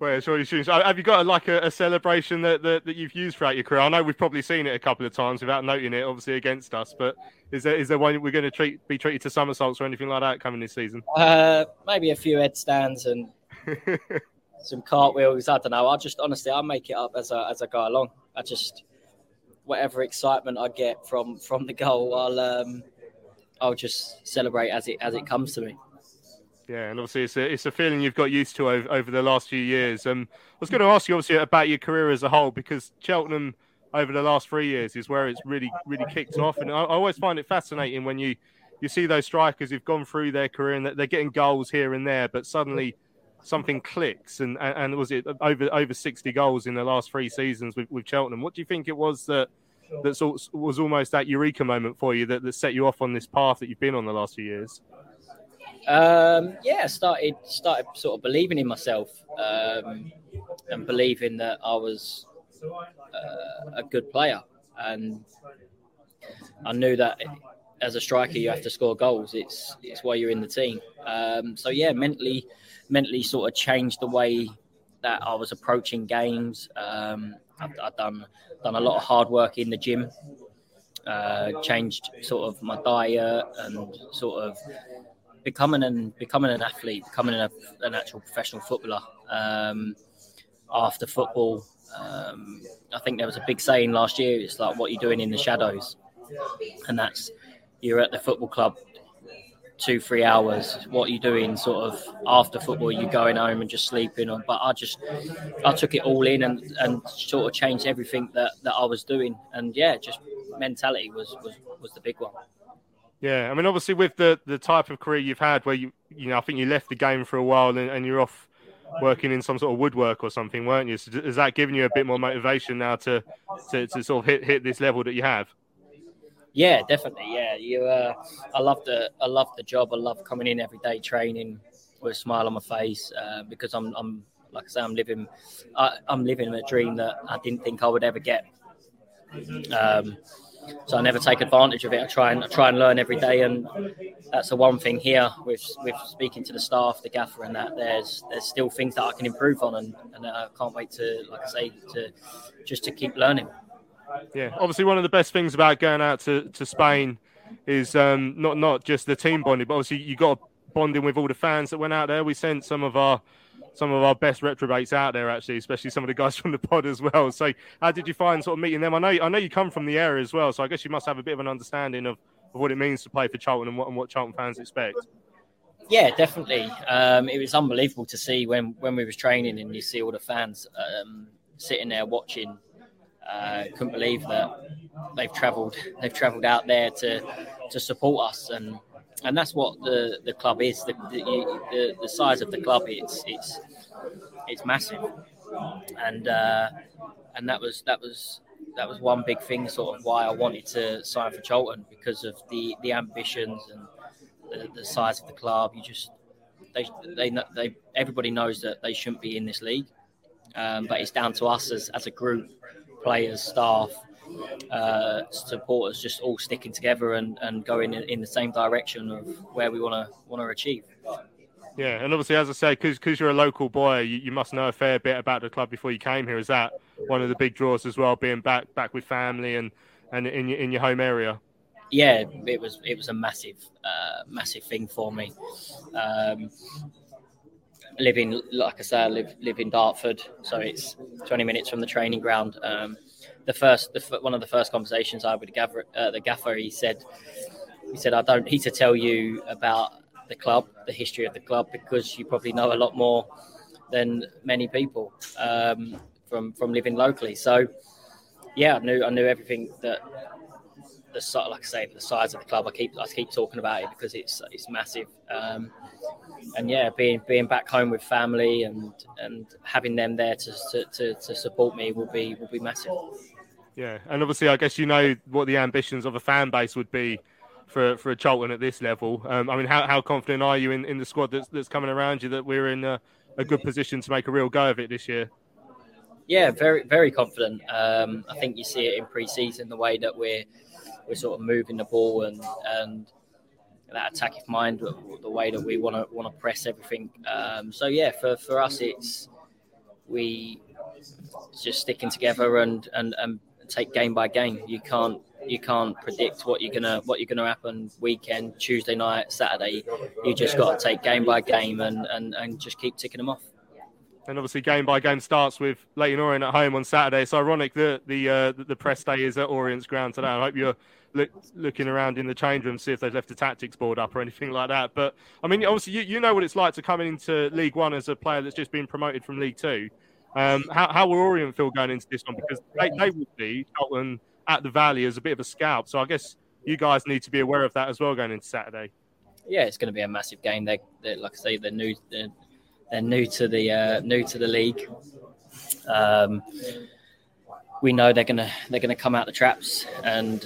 Well, sure. Have you got like a celebration that you've used throughout your career? I know we've probably seen it a couple of times without noting it, obviously against us. But is there one we're going to be treated to somersaults or anything like that coming this season? Maybe a few headstands and some cartwheels. I don't know. I just honestly, I make it up as I go along. I just whatever excitement I get from the goal, I'll just celebrate as it comes to me. Yeah, and obviously it's a feeling you've got used to over the last few years. I was going to ask you, obviously, about your career as a whole, because Cheltenham over the last 3 years is where it's really, really kicked off. And I always find it fascinating when you see those strikers who've gone through their career and they're getting goals here and there, but suddenly something clicks. And was it over 60 goals in the last three seasons with Cheltenham? What do you think it was that was almost that eureka moment for you that set you off on this path that you've been on the last few years? Started sort of believing in myself and believing that I was a good player. And I knew that as a striker, you have to score goals. It's why you're in the team. Mentally sort of changed the way that I was approaching games. I've done a lot of hard work in the gym. Changed sort of my diet and sort of becoming an athlete, becoming an actual professional footballer. After football, I think there was a big saying last year. It's like, what are you doing in the shadows? And that's, you're at the football club 2-3 hours. What are you doing sort of after football? You're going home and just sleeping. But I took it all in and sort of changed everything that I was doing. And yeah, just mentality was the big one. Yeah, I mean, obviously with the type of career you've had, where you know, I think you left the game for a while and you're off working in some sort of woodwork or something, weren't you? So has that given you a bit more motivation now to sort of hit this level that you have? Yeah, definitely. Yeah, I love the job. I love coming in every day, training with a smile on my face, because I'm like I say, I'm living a dream that I didn't think I would ever get. So I never take advantage of it. I try and learn every day, and that's the one thing here with speaking to the staff, the gaffer, and that there's still things that I can improve on, and I can't wait to, like I say, to keep learning. Yeah, obviously one of the best things about going out to Spain is not just the team bonding, but obviously you got bonding with all the fans that went out there. We sent some of our best reprobates out there, actually, especially some of the guys from the pod as well. So how did you find sort of meeting them? I know you come from the area as well, so I guess you must have a bit of an understanding of what it means to play for Charlton and what Charlton fans expect. Yeah, definitely. It was unbelievable to see when we was training and you see all the fans sitting there watching. Couldn't believe that they've travelled out there to support us, and that's what the club is. The size of the club, it's massive, and that was one big thing, sort of why I wanted to sign for Charlton, because of the ambitions and the size of the club. You just they everybody knows that they shouldn't be in this league, but it's down to us as a group. Players, staff, supporters, just all sticking together and going in the same direction of where we want to achieve. Yeah, and obviously, as I say, because you're a local boy, you must know a fair bit about the club before you came here. Is that one of the big draws as well, being back with family and in your home area? Yeah, it was a massive thing for me. I live in Dartford, so it's 20 minutes from the training ground. One of the first conversations I had with the gaffer, he said, I don't need to tell you about the club, the history of the club, because you probably know a lot more than many people from living locally. So yeah, I knew everything that the size of the club. I keep talking about it because it's massive. And yeah, being back home with family and having them there to support me will be massive. Yeah, and obviously, I guess you know what the ambitions of a fan base would be for a Charlton at this level. I mean, how confident are you in the squad that's coming around you that we're in a good position to make a real go of it this year? Yeah, very, very confident. I think you see it in pre-season, the way that we're sort of moving the ball and that attacking mind, the way that we want to press everything. So yeah, for us, it's just sticking together and take game by game. You can't predict what you're gonna happen weekend, Tuesday night, Saturday. You just got to take game by game and just keep ticking them off. And obviously, game by game starts with Leyton Orient at home on Saturday. It's ironic that the press day is at Orient's ground today. I hope you're looking around in the change room, see if they've left the tactics board up or anything like that. But I mean, obviously, you know what it's like to come into League One as a player that's just been promoted from League Two. How will Orient feel going into this one? Because they will see Charlton at the Valley as a bit of a scalp. So I guess you guys need to be aware of that as well going into Saturday. Yeah, it's going to be a massive game. They like I say, they're new. They're new to the league. We know they're gonna come out the traps and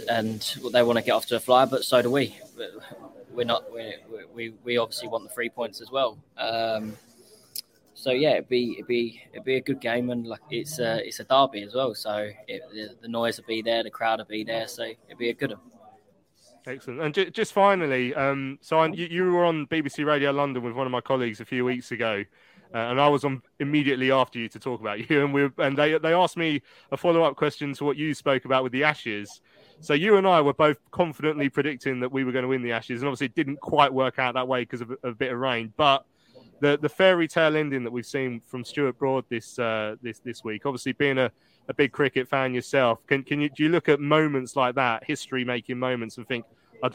they want to get off to a flyer, but so do we. we obviously want the 3 points as well. So yeah, it'd be a good game, and like it's a derby as well. So the noise will be there, the crowd will be there. So it'd be a good one. Excellent. And just finally, so you were on BBC Radio London with one of my colleagues a few weeks ago, and I was on immediately after you to talk about you. And they asked me a follow-up question to what you spoke about with the Ashes. So you and I were both confidently predicting that we were going to win the Ashes, and obviously it didn't quite work out that way because of a bit of rain. But the fairy tale ending that we've seen from Stuart Broad this week, obviously being a big cricket fan yourself, do you look at moments like that, history-making moments, and think,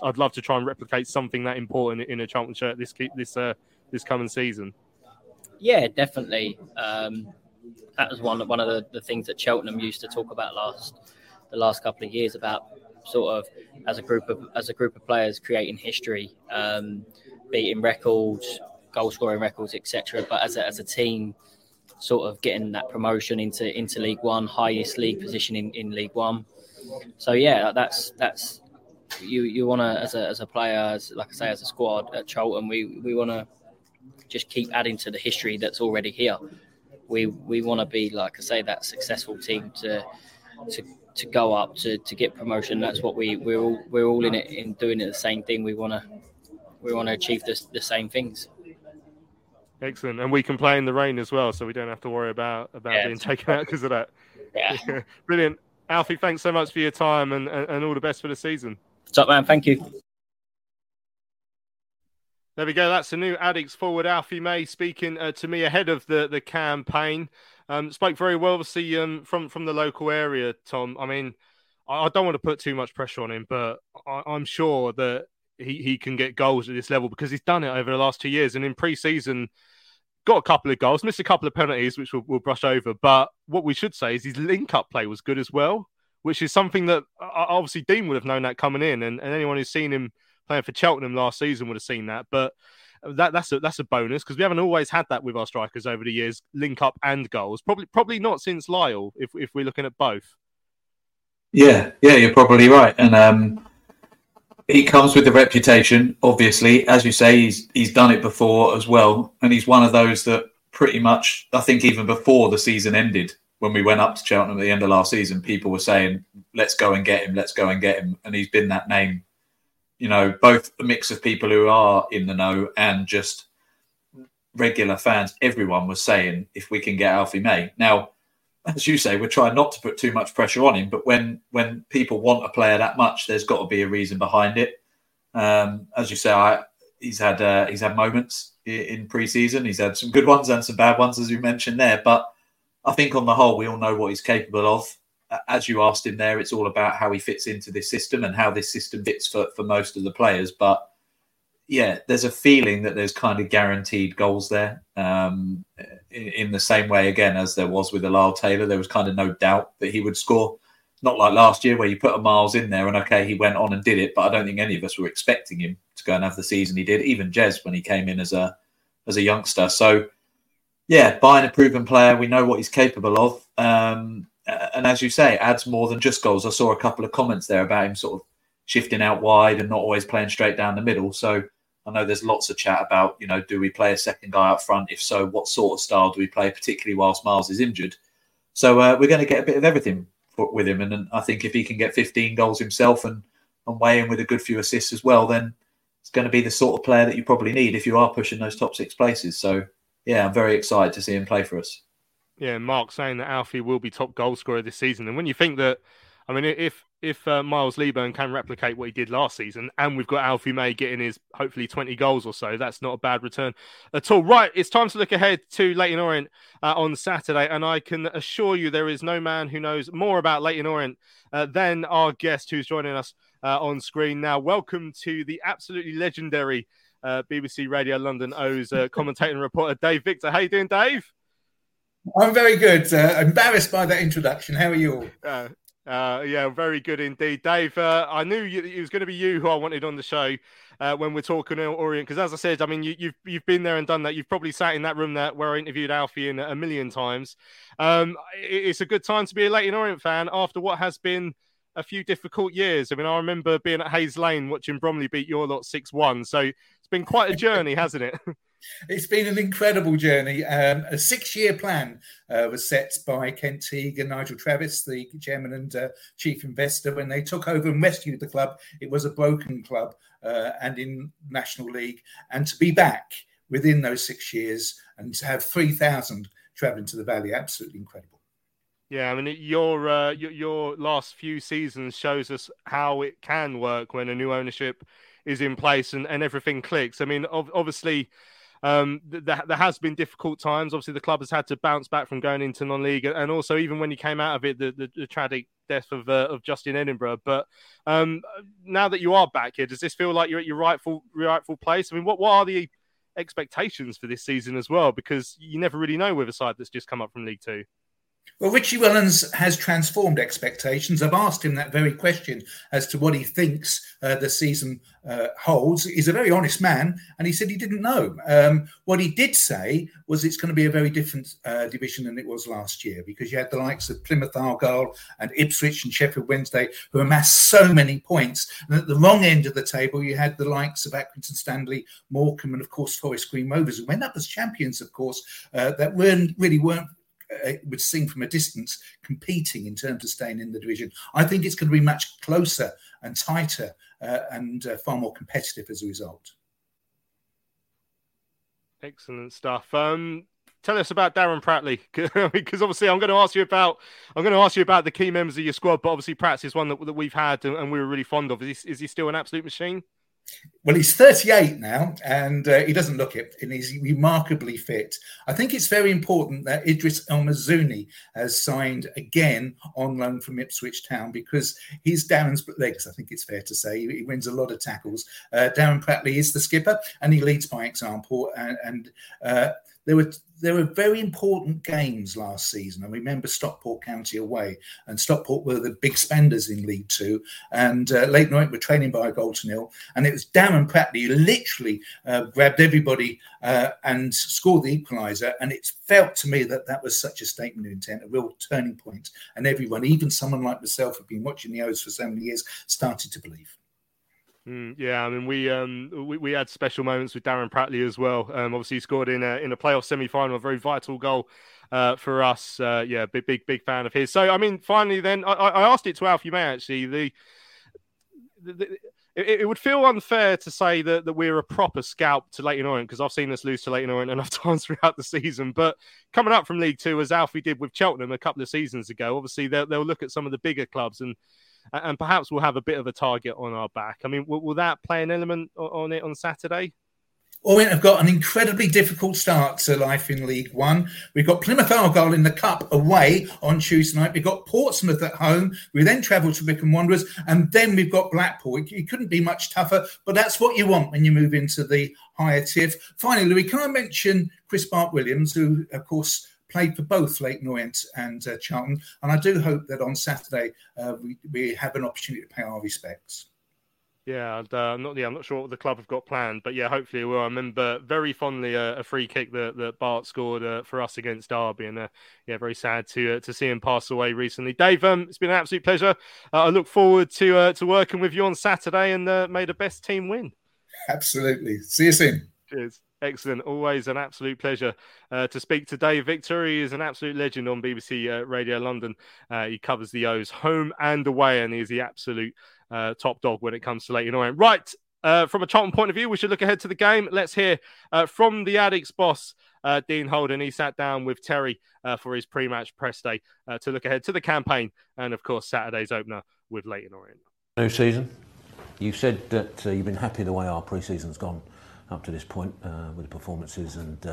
I'd love to try and replicate something that important in a Charlton shirt this coming season? Yeah, definitely. That was one of the things that Cheltenham used to talk about the last couple of years, about sort of as a group of players creating history, beating records, goal scoring records, etc. But as a team, sort of getting that promotion into League One, highest league position in League One. So yeah, that's. You want to, as a player, as a squad at Charlton, we want to just keep adding to the history that's already here. We want to be, that successful team to go up to get promotion. That's what we're all in it, in doing it the same thing. We want to achieve the same things. Excellent, and we can play in the rain as well, so we don't have to worry about being taken out because of that. Yeah, brilliant, Alfie. Thanks so much for your time, and all the best for the season. Top man, thank you. There we go. That's the new Addicts forward, Alfie May, speaking to me ahead of the campaign. Spoke very well, obviously, from the local area, Tom. I mean, I don't want to put too much pressure on him, but I'm sure that he can get goals at this level because he's done it over the last 2 years. And in pre-season, got a couple of goals, missed a couple of penalties, which we'll brush over. But what we should say is his link-up play was good as well, which is something that obviously Dean would have known that coming in, and anyone who's seen him playing for Cheltenham last season would have seen that. But that's a bonus, because we haven't always had that with our strikers over the years, link up and goals. Probably not since Lyle, if we're looking at both. Yeah, you're probably right. And he comes with the reputation, obviously. As you say, he's done it before as well. And he's one of those that pretty much, I think even before the season ended, when we went up to Cheltenham at the end of last season, people were saying, let's go and get him. And he's been that name, both a mix of people who are in the know and just regular fans. Everyone was saying, if we can get Alfie May. Now, as you say, we're trying not to put too much pressure on him, but when people want a player that much, there's got to be a reason behind it. As you say, he's had moments in pre-season. He's had some good ones and some bad ones, as you mentioned there, but I think on the whole, we all know what he's capable of. As you asked him there, it's all about how he fits into this system and how this system fits for most of the players. But yeah, there's a feeling that there's kind of guaranteed goals there. In the same way, again, as there was with Lyle Taylor, there was kind of no doubt that he would score. Not like last year where you put a Miles in there and okay, he went on and did it, but I don't think any of us were expecting him to go and have the season he did, even Jez when he came in as a youngster. So yeah, buying a proven player, we know what he's capable of. And as you say, adds more than just goals. I saw a couple of comments there about him sort of shifting out wide and not always playing straight down the middle. So I know there's lots of chat about, do we play a second guy up front? If so, what sort of style do we play, particularly whilst Miles is injured? So we're going to get a bit of everything with him. And I think if he can get 15 goals himself and weigh in with a good few assists as well, then it's going to be the sort of player that you probably need if you are pushing those top six places. So yeah, I'm very excited to see him play for us. Yeah, Mark saying that Alfie will be top goal scorer this season. And when you think that, I mean, if Miles Leaburn can replicate what he did last season, and we've got Alfie May getting his hopefully 20 goals or so, that's not a bad return at all. Right, it's time to look ahead to Leyton Orient on Saturday. And I can assure you there is no man who knows more about Leyton Orient than our guest who's joining us on screen now. Welcome to the absolutely legendary BBC Radio London O's commentator and reporter Dave Victor. How you doing, Dave? I'm very good. Embarrassed by that introduction. How are you all? Yeah, very good indeed, Dave. I knew it was going to be you who I wanted on the show when we're talking Orient, because as I said, I mean, you've been there and done that. You've probably sat in that room that where I interviewed Alfie in a million times. It's a good time to be a Leyton Orient fan after what has been a few difficult years. I mean, I remember being at Hayes Lane watching Bromley beat your lot 6-1. So it's been quite a journey, hasn't it? It's been an incredible journey. A 6-year plan was set by Kent Teague and Nigel Travis, the chairman and chief investor. When they took over and rescued the club, it was a broken club and in National League. And to be back within those 6 years and to have 3,000 travelling to the Valley, absolutely incredible. Yeah, I mean, your last few seasons shows us how it can work when a new ownership is in place and everything clicks. I mean, obviously... there has been difficult times. Obviously, the club has had to bounce back from going into non-league, and also even when you came out of it, the tragic death of Justin Edinburgh. But now that you are back here, does this feel like you're at your rightful place? I mean, what are the expectations for this season as well? Because you never really know with a side that's just come up from League Two. Well, Richie Wellens has transformed expectations. I've asked him that very question as to what he thinks the season holds. He's a very honest man, and he said he didn't know. What he did say was it's going to be a very different division than it was last year, because you had the likes of Plymouth Argyle and Ipswich and Sheffield Wednesday who amassed so many points. And at the wrong end of the table, you had the likes of Accrington Stanley, Morecambe, and, of course, Forest Green Rovers, who went up as champions, of course, that weren't... It would seem from a distance competing in terms of staying in the division. I think it's going to be much closer and tighter and far more competitive as a result. Excellent stuff. Tell us about Darren Prattley, because obviously I'm going to ask you about the key members of your squad, but obviously Pratts is one that we've had and we were really fond of. Is he still an absolute machine? Well, he's 38 now, and he doesn't look it, and he's remarkably fit. I think it's very important that Idris El-Mazouni has signed again on loan from Ipswich Town, because he's Darren's legs, I think it's fair to say. He wins a lot of tackles. Darren Prattley is the skipper, and he leads by example, and There were very important games last season. I remember Stockport County away, and Stockport were the big spenders in League Two, and Leyton Orient were trailing by a goal to nil, and it was Darren Prattley who literally grabbed everybody and scored the equaliser, and it felt to me that was such a statement of intent, a real turning point, and everyone, even someone like myself who'd been watching the O's for so many years, started to believe. Yeah, I mean, we had special moments with Darren Prattley as well. Obviously, he scored in a playoff semi-final, a very vital goal for us. Yeah, big fan of his. So, I mean, finally, then I asked it to Alfie May. Actually, it would feel unfair to say that we're a proper scalp to Leyton Orient, because I've seen us lose to Leyton Orient enough times throughout the season. But coming up from League Two, as Alfie did with Cheltenham a couple of seasons ago, obviously they'll look at some of the bigger clubs and perhaps we'll have a bit of a target on our back. I mean, will that play an element on it on Saturday? Orient have got an incredibly difficult start to life in League One. We've got Plymouth Argyle in the Cup away on Tuesday night. We've got Portsmouth at home. We then travel to Wickham Wanderers, and then we've got Blackpool. It couldn't be much tougher, but that's what you want when you move into the higher tier. Finally, Louis, can I mention Chris Bart-Williams, who, of course, played for both Leyton Orient and Charlton, and I do hope that on Saturday we have an opportunity to pay our respects. Yeah, I'm not sure what the club have got planned, but yeah, hopefully we'll. I remember very fondly a free kick that Bart scored for us against Derby, and yeah, very sad to see him pass away recently. Dave, it's been an absolute pleasure. I look forward to working with you on Saturday, and may the best team win. Absolutely. See you soon. Cheers. Excellent. Always an absolute pleasure to speak to Dave Victor. He is an absolute legend on BBC Radio London. He covers the O's home and away, and he's the absolute top dog when it comes to Leyton Orient. Right, from a Charlton point of view, we should look ahead to the game. Let's hear from the Addicts boss, Dean Holden. He sat down with Terry for his pre-match press day to look ahead to the campaign and, of course, Saturday's opener with Leyton Orient. New season. You've said that you've been happy the way our pre-season's gone up to this point with the performances, and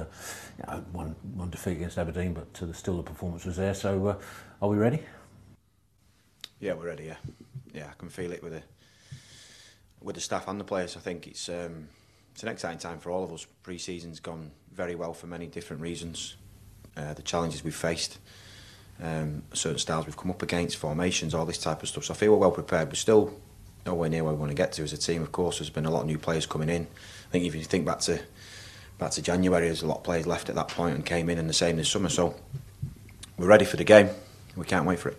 one defeat against Aberdeen, but still the performance was there. So are we ready? Yeah, we're ready, yeah. Yeah, I can feel it with the staff and the players. I think it's an exciting time for all of us. Pre-season's gone very well for many different reasons. The challenges we've faced, certain styles we've come up against, formations, all this type of stuff. So I feel we're well prepared. We're still nowhere near where we want to get to as a team. Of course, there's been a lot of new players coming in. I think if you think back to January, there's a lot of players left at that point and came in the same this summer. So we're ready for the game. We can't wait for it.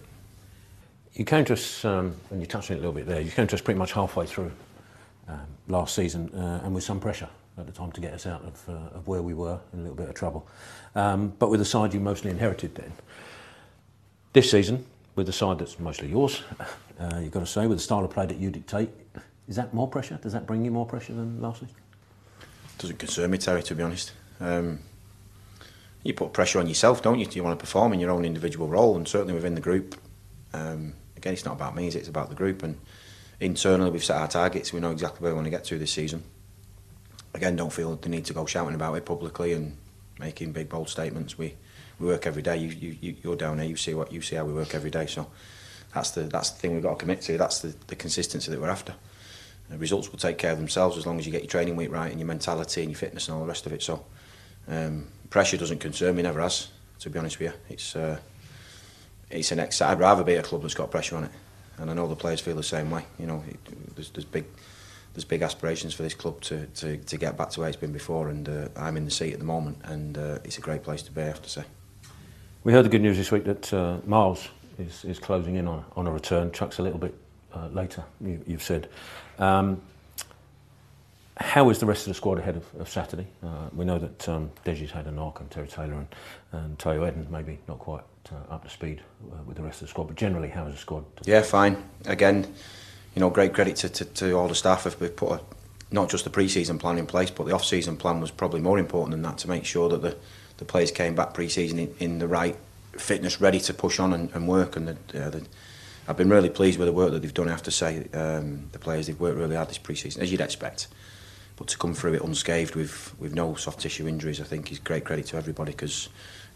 You came to us, and you touched on it a little bit there, you came to us pretty much halfway through last season, and with some pressure at the time to get us out of where we were, in a little bit of trouble. But with a side you mostly inherited then. This season, with the side that's mostly yours, you've got to say, with the style of play that you dictate, is that more pressure? Does that bring you more pressure than last season? Doesn't concern me, Terry, to be honest. You put pressure on yourself, don't you? You want to perform in your own individual role, and certainly within the group. Again, it's not about me, is it? It's about the group, and internally we've set our targets. We know exactly where we want to get to this season. Again, don't feel the need to go shouting about it publicly and making big bold statements. We work every day. You're down here. You see how we work every day. So that's the thing we've got to commit to. That's the consistency that we're after. The results will take care of themselves as long as you get your training week right and your mentality and your fitness and all the rest of it. So pressure doesn't concern me. Never has. To be honest with you, it's an exit. I'd rather be at a club that's got pressure on it, and I know the players feel the same way. You know, there's big aspirations for this club to get back to where it's been before, and I'm in the seat at the moment, and it's a great place to be, I have to say. We heard the good news this week that Miles is closing in on a return. Chuck's a little bit later, you've said. How is the rest of the squad ahead of Saturday? We know that Deji's had a knock, and Terry Taylor and Tayo Eden maybe not quite up to speed with the rest of the squad, but generally how is the squad? Yeah, fine. Again, you know, great credit to all the staff. We've put not just the pre-season plan in place, but the off-season plan was probably more important than that, to make sure that the players came back pre-season in the right fitness, ready to push on and work. And I've been really pleased with the work that they've done, I have to say. The players, they've worked really hard this pre-season, as you'd expect. But to come through it unscathed with no soft tissue injuries, I think is great credit to everybody, because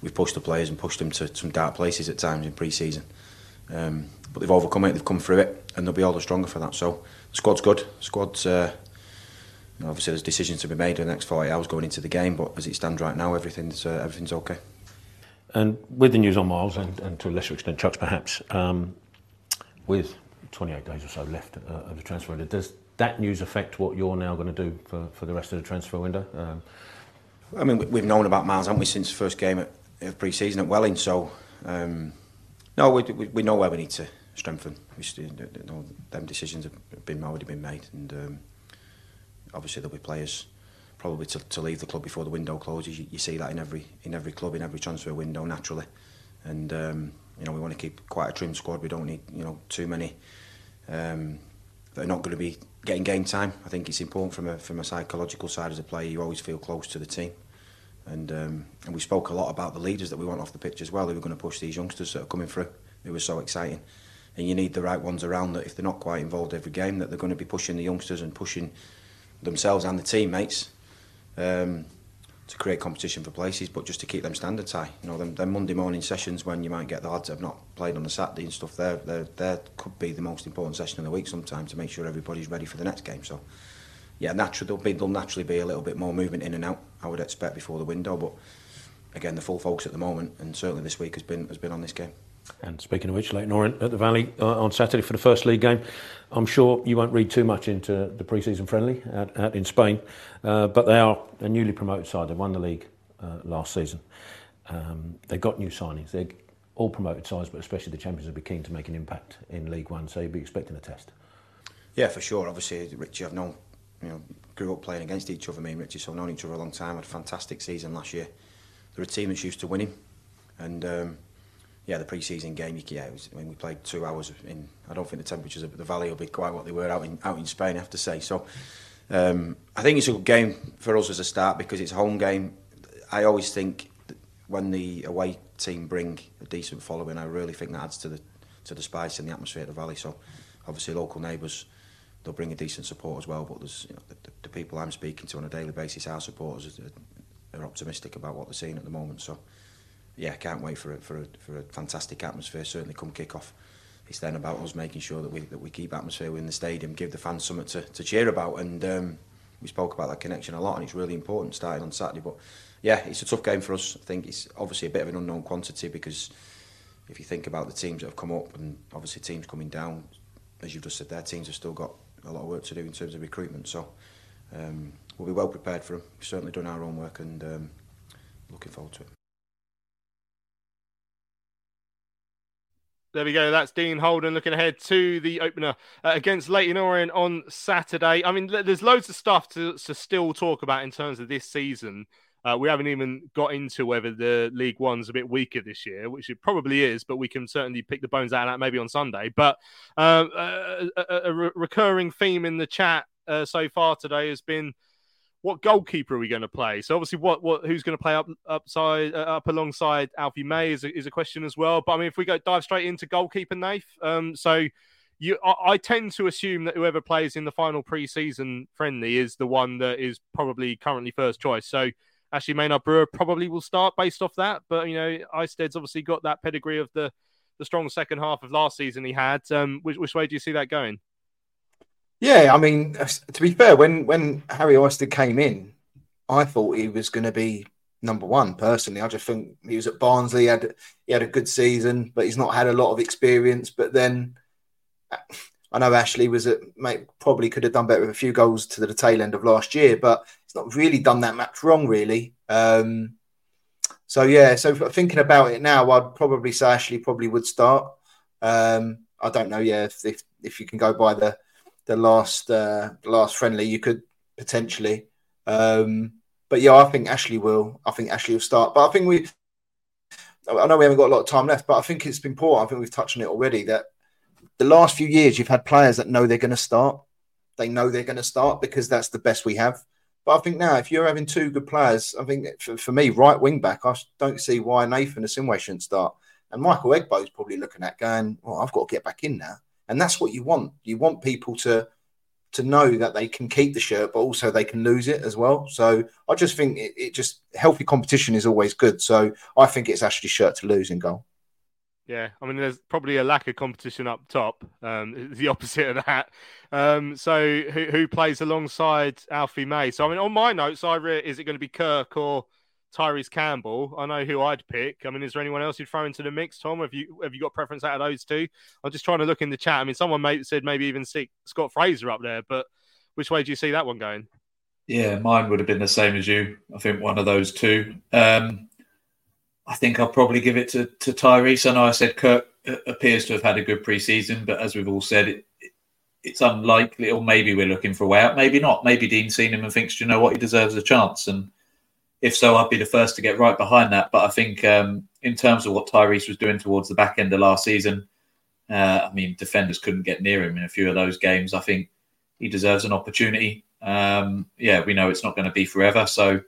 we've pushed the players and pushed them to some dark places at times in pre-season. But they've overcome it, they've come through it, and they'll be all the stronger for that. So the squad's good. The squad's, obviously there's decisions to be made in the next 48 hours going into the game, but as it stands right now, everything's okay. And with the news on Miles, and to a lesser extent Chuck's perhaps, with 28 days or so left of the transfer window, does that news affect what you're now going to do for the rest of the transfer window? I mean, we've known about Miles, haven't we, since the first game of pre-season at Welling, so no, we know where we need to strengthen. Them decisions have already been made, and obviously there'll be players probably to leave the club before the window closes. You see that in every club, in every transfer window, naturally. And you know, we want to keep quite a trim squad. We don't need, you know, too many that are not going to be getting game time. I think it's important from a psychological side as a player. You always feel close to the team. And we spoke a lot about the leaders that we want off the pitch as well, who are going to push these youngsters that are coming through. It was so exciting. And you need the right ones around, that if they're not quite involved every game, that they're going to be pushing the youngsters and pushing themselves and the teammates to create competition for places, but just to keep them standards high. You know, them Monday morning sessions when you might get the lads that have not played on the Saturday and stuff, there could be the most important session of the week sometimes, to make sure everybody's ready for the next game. So, yeah, there'll naturally be a little bit more movement in and out, I would expect, before the window. But again, the full focus at the moment, and certainly this week, has been on this game. And speaking of which, Leyton Orient at the Valley on Saturday for the first league game. I'm sure you won't read too much into the pre-season friendly out in Spain, but they are a newly promoted side. They won the league last season. They've got new signings. They're all promoted sides, but especially the champions will be keen to make an impact in League One, so you'd be expecting a test. Yeah, for sure. Obviously, Richie, I've known, you know, grew up playing against each other, me and Richie, so I've known each other a long time. Had a fantastic season last year. They're a team that's used to winning, and yeah, the pre-season game. Yeah, we played 2 hours. I don't think the temperatures at the Valley will be quite what they were out in Spain, I have to say. So I think it's a good game for us as a start, because it's a home game. I always think that when the away team bring a decent following, I really think that adds to the spice and the atmosphere at the Valley. So obviously local neighbours, they'll bring a decent support as well. But there's, you know, the people I'm speaking to on a daily basis, our supporters, are optimistic about what they're seeing at the moment. So yeah, I can't wait for a fantastic atmosphere. Certainly come kick off, it's then about us making sure that we keep atmosphere in the stadium, give the fans something to cheer about. And we spoke about that connection a lot, and it's really important starting on Saturday. But yeah, it's a tough game for us. I think it's obviously a bit of an unknown quantity, because if you think about the teams that have come up and obviously teams coming down, as you've just said, their teams have still got a lot of work to do in terms of recruitment. So we'll be well prepared for them. We've certainly done our own work, and looking forward to it. There we go. That's Dean Holden looking ahead to the opener against Leyton Orient on Saturday. I mean, there's loads of stuff to still talk about in terms of this season. We haven't even got into whether the League One's a bit weaker this year, which it probably is, but we can certainly pick the bones out of that maybe on Sunday. But a recurring theme in the chat so far today has been, what goalkeeper are we going to play? So obviously, who's going to play up alongside Alfie May is a question as well. But I mean, if we dive straight into goalkeeper, Nath, I tend to assume that whoever plays in the final pre-season friendly is the one that is probably currently first choice. So actually, Maynard Brewer probably will start based off that. But you know, Isted's obviously got that pedigree of the strong second half of last season he had. Which way do you see that going? Yeah, I mean, to be fair, when Harry Isted came in, I thought he was going to be number one, personally. I just think he was at Barnsley, he had a good season, but he's not had a lot of experience. But then, I know Ashley probably could have done better with a few goals to the tail end of last year, but he's not really done that much wrong, really. So thinking about it now, I'd probably say Ashley probably would start. I don't know, if you can go by the last friendly, you could potentially. I think Ashley will. I think Ashley will start. But I know we haven't got a lot of time left, but I think it's important. I think we've touched on it already that the last few years you've had players that know they're going to start. They know they're going to start because that's the best we have. But I think now, if you're having two good players, I think for me, right wing back, I don't see why Nathan Asimwe shouldn't start. And Michael Egbo is probably looking at going, well, I've got to get back in now. And that's what you want. You want people to know that they can keep the shirt, but also they can lose it as well. So I just think it healthy competition is always good. So I think it's actually shirt to lose in goal. Yeah, I mean, there's probably a lack of competition up top. The opposite of that. So who plays alongside Alfie May? So, I mean, on my notes, is it going to be Kirk or Tyrese Campbell? I know who I'd pick. I mean, is there anyone else you'd throw into the mix, Tom? Have you got preference out of those two? I'm just trying to look in the chat. I mean, someone said maybe even stick Scott Fraser up there, but which way do you see that one going? Yeah, mine would have been the same as you. I think one of those two. I think I'll probably give it to Tyrese. I know I said Kirk appears to have had a good pre-season, but as we've all said, it's unlikely, or maybe we're looking for a way out. Maybe not. Maybe Dean's seen him and thinks, do you know what, he deserves a chance. And if so, I'd be the first to get right behind that. But I think in terms of what Tyrese was doing towards the back end of last season, I mean, defenders couldn't get near him in a few of those games. I think he deserves an opportunity. We know it's not going to be forever. So,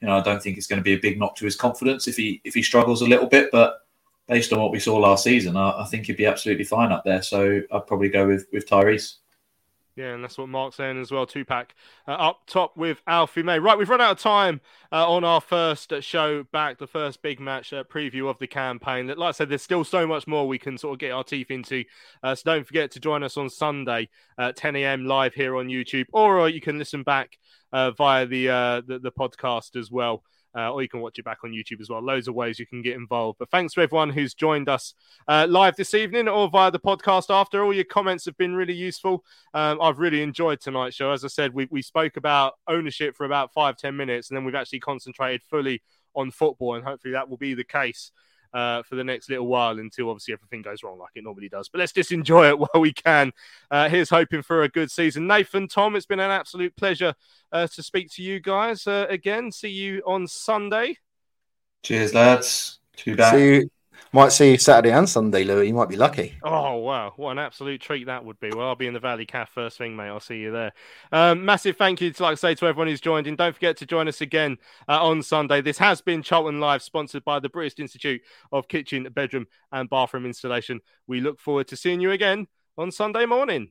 you know, I don't think it's going to be a big knock to his confidence if he struggles a little bit. But based on what we saw last season, I think he'd be absolutely fine up there. So I'd probably go with Tyrese. Yeah, and that's what Mark's saying as well. Two-pack up top with Alfie May. Right, we've run out of time on our first show back, the first big match preview of the campaign. Like I said, there's still so much more we can sort of get our teeth into. So don't forget to join us on Sunday, 10 a.m. live here on YouTube, or you can listen back via the podcast as well. Or you can watch it back on YouTube as well. Loads of ways you can get involved. But thanks to everyone who's joined us live this evening or via the podcast after. All your comments have been really useful. I've really enjoyed tonight's show. As I said, we spoke about ownership for about 5-10 minutes, and then we've actually concentrated fully on football, and hopefully that will be the case for the next little while until obviously everything goes wrong like it normally does. But let's just enjoy it while we can. Here's hoping for a good season. Nathan, Tom, it's been an absolute pleasure to speak to you guys again. See you on Sunday. Cheers, lads. Too bad. Might see you Saturday and Sunday, Louis. You might be lucky. Oh, wow. What an absolute treat that would be. Well, I'll be in the Valley Cafe first thing, mate. I'll see you there. Massive thank you, like I say, to everyone who's joined in. Don't forget to join us again on Sunday. This has been Charlton Live, sponsored by the British Institute of Kitchen, Bedroom and Bathroom Installation. We look forward to seeing you again on Sunday morning.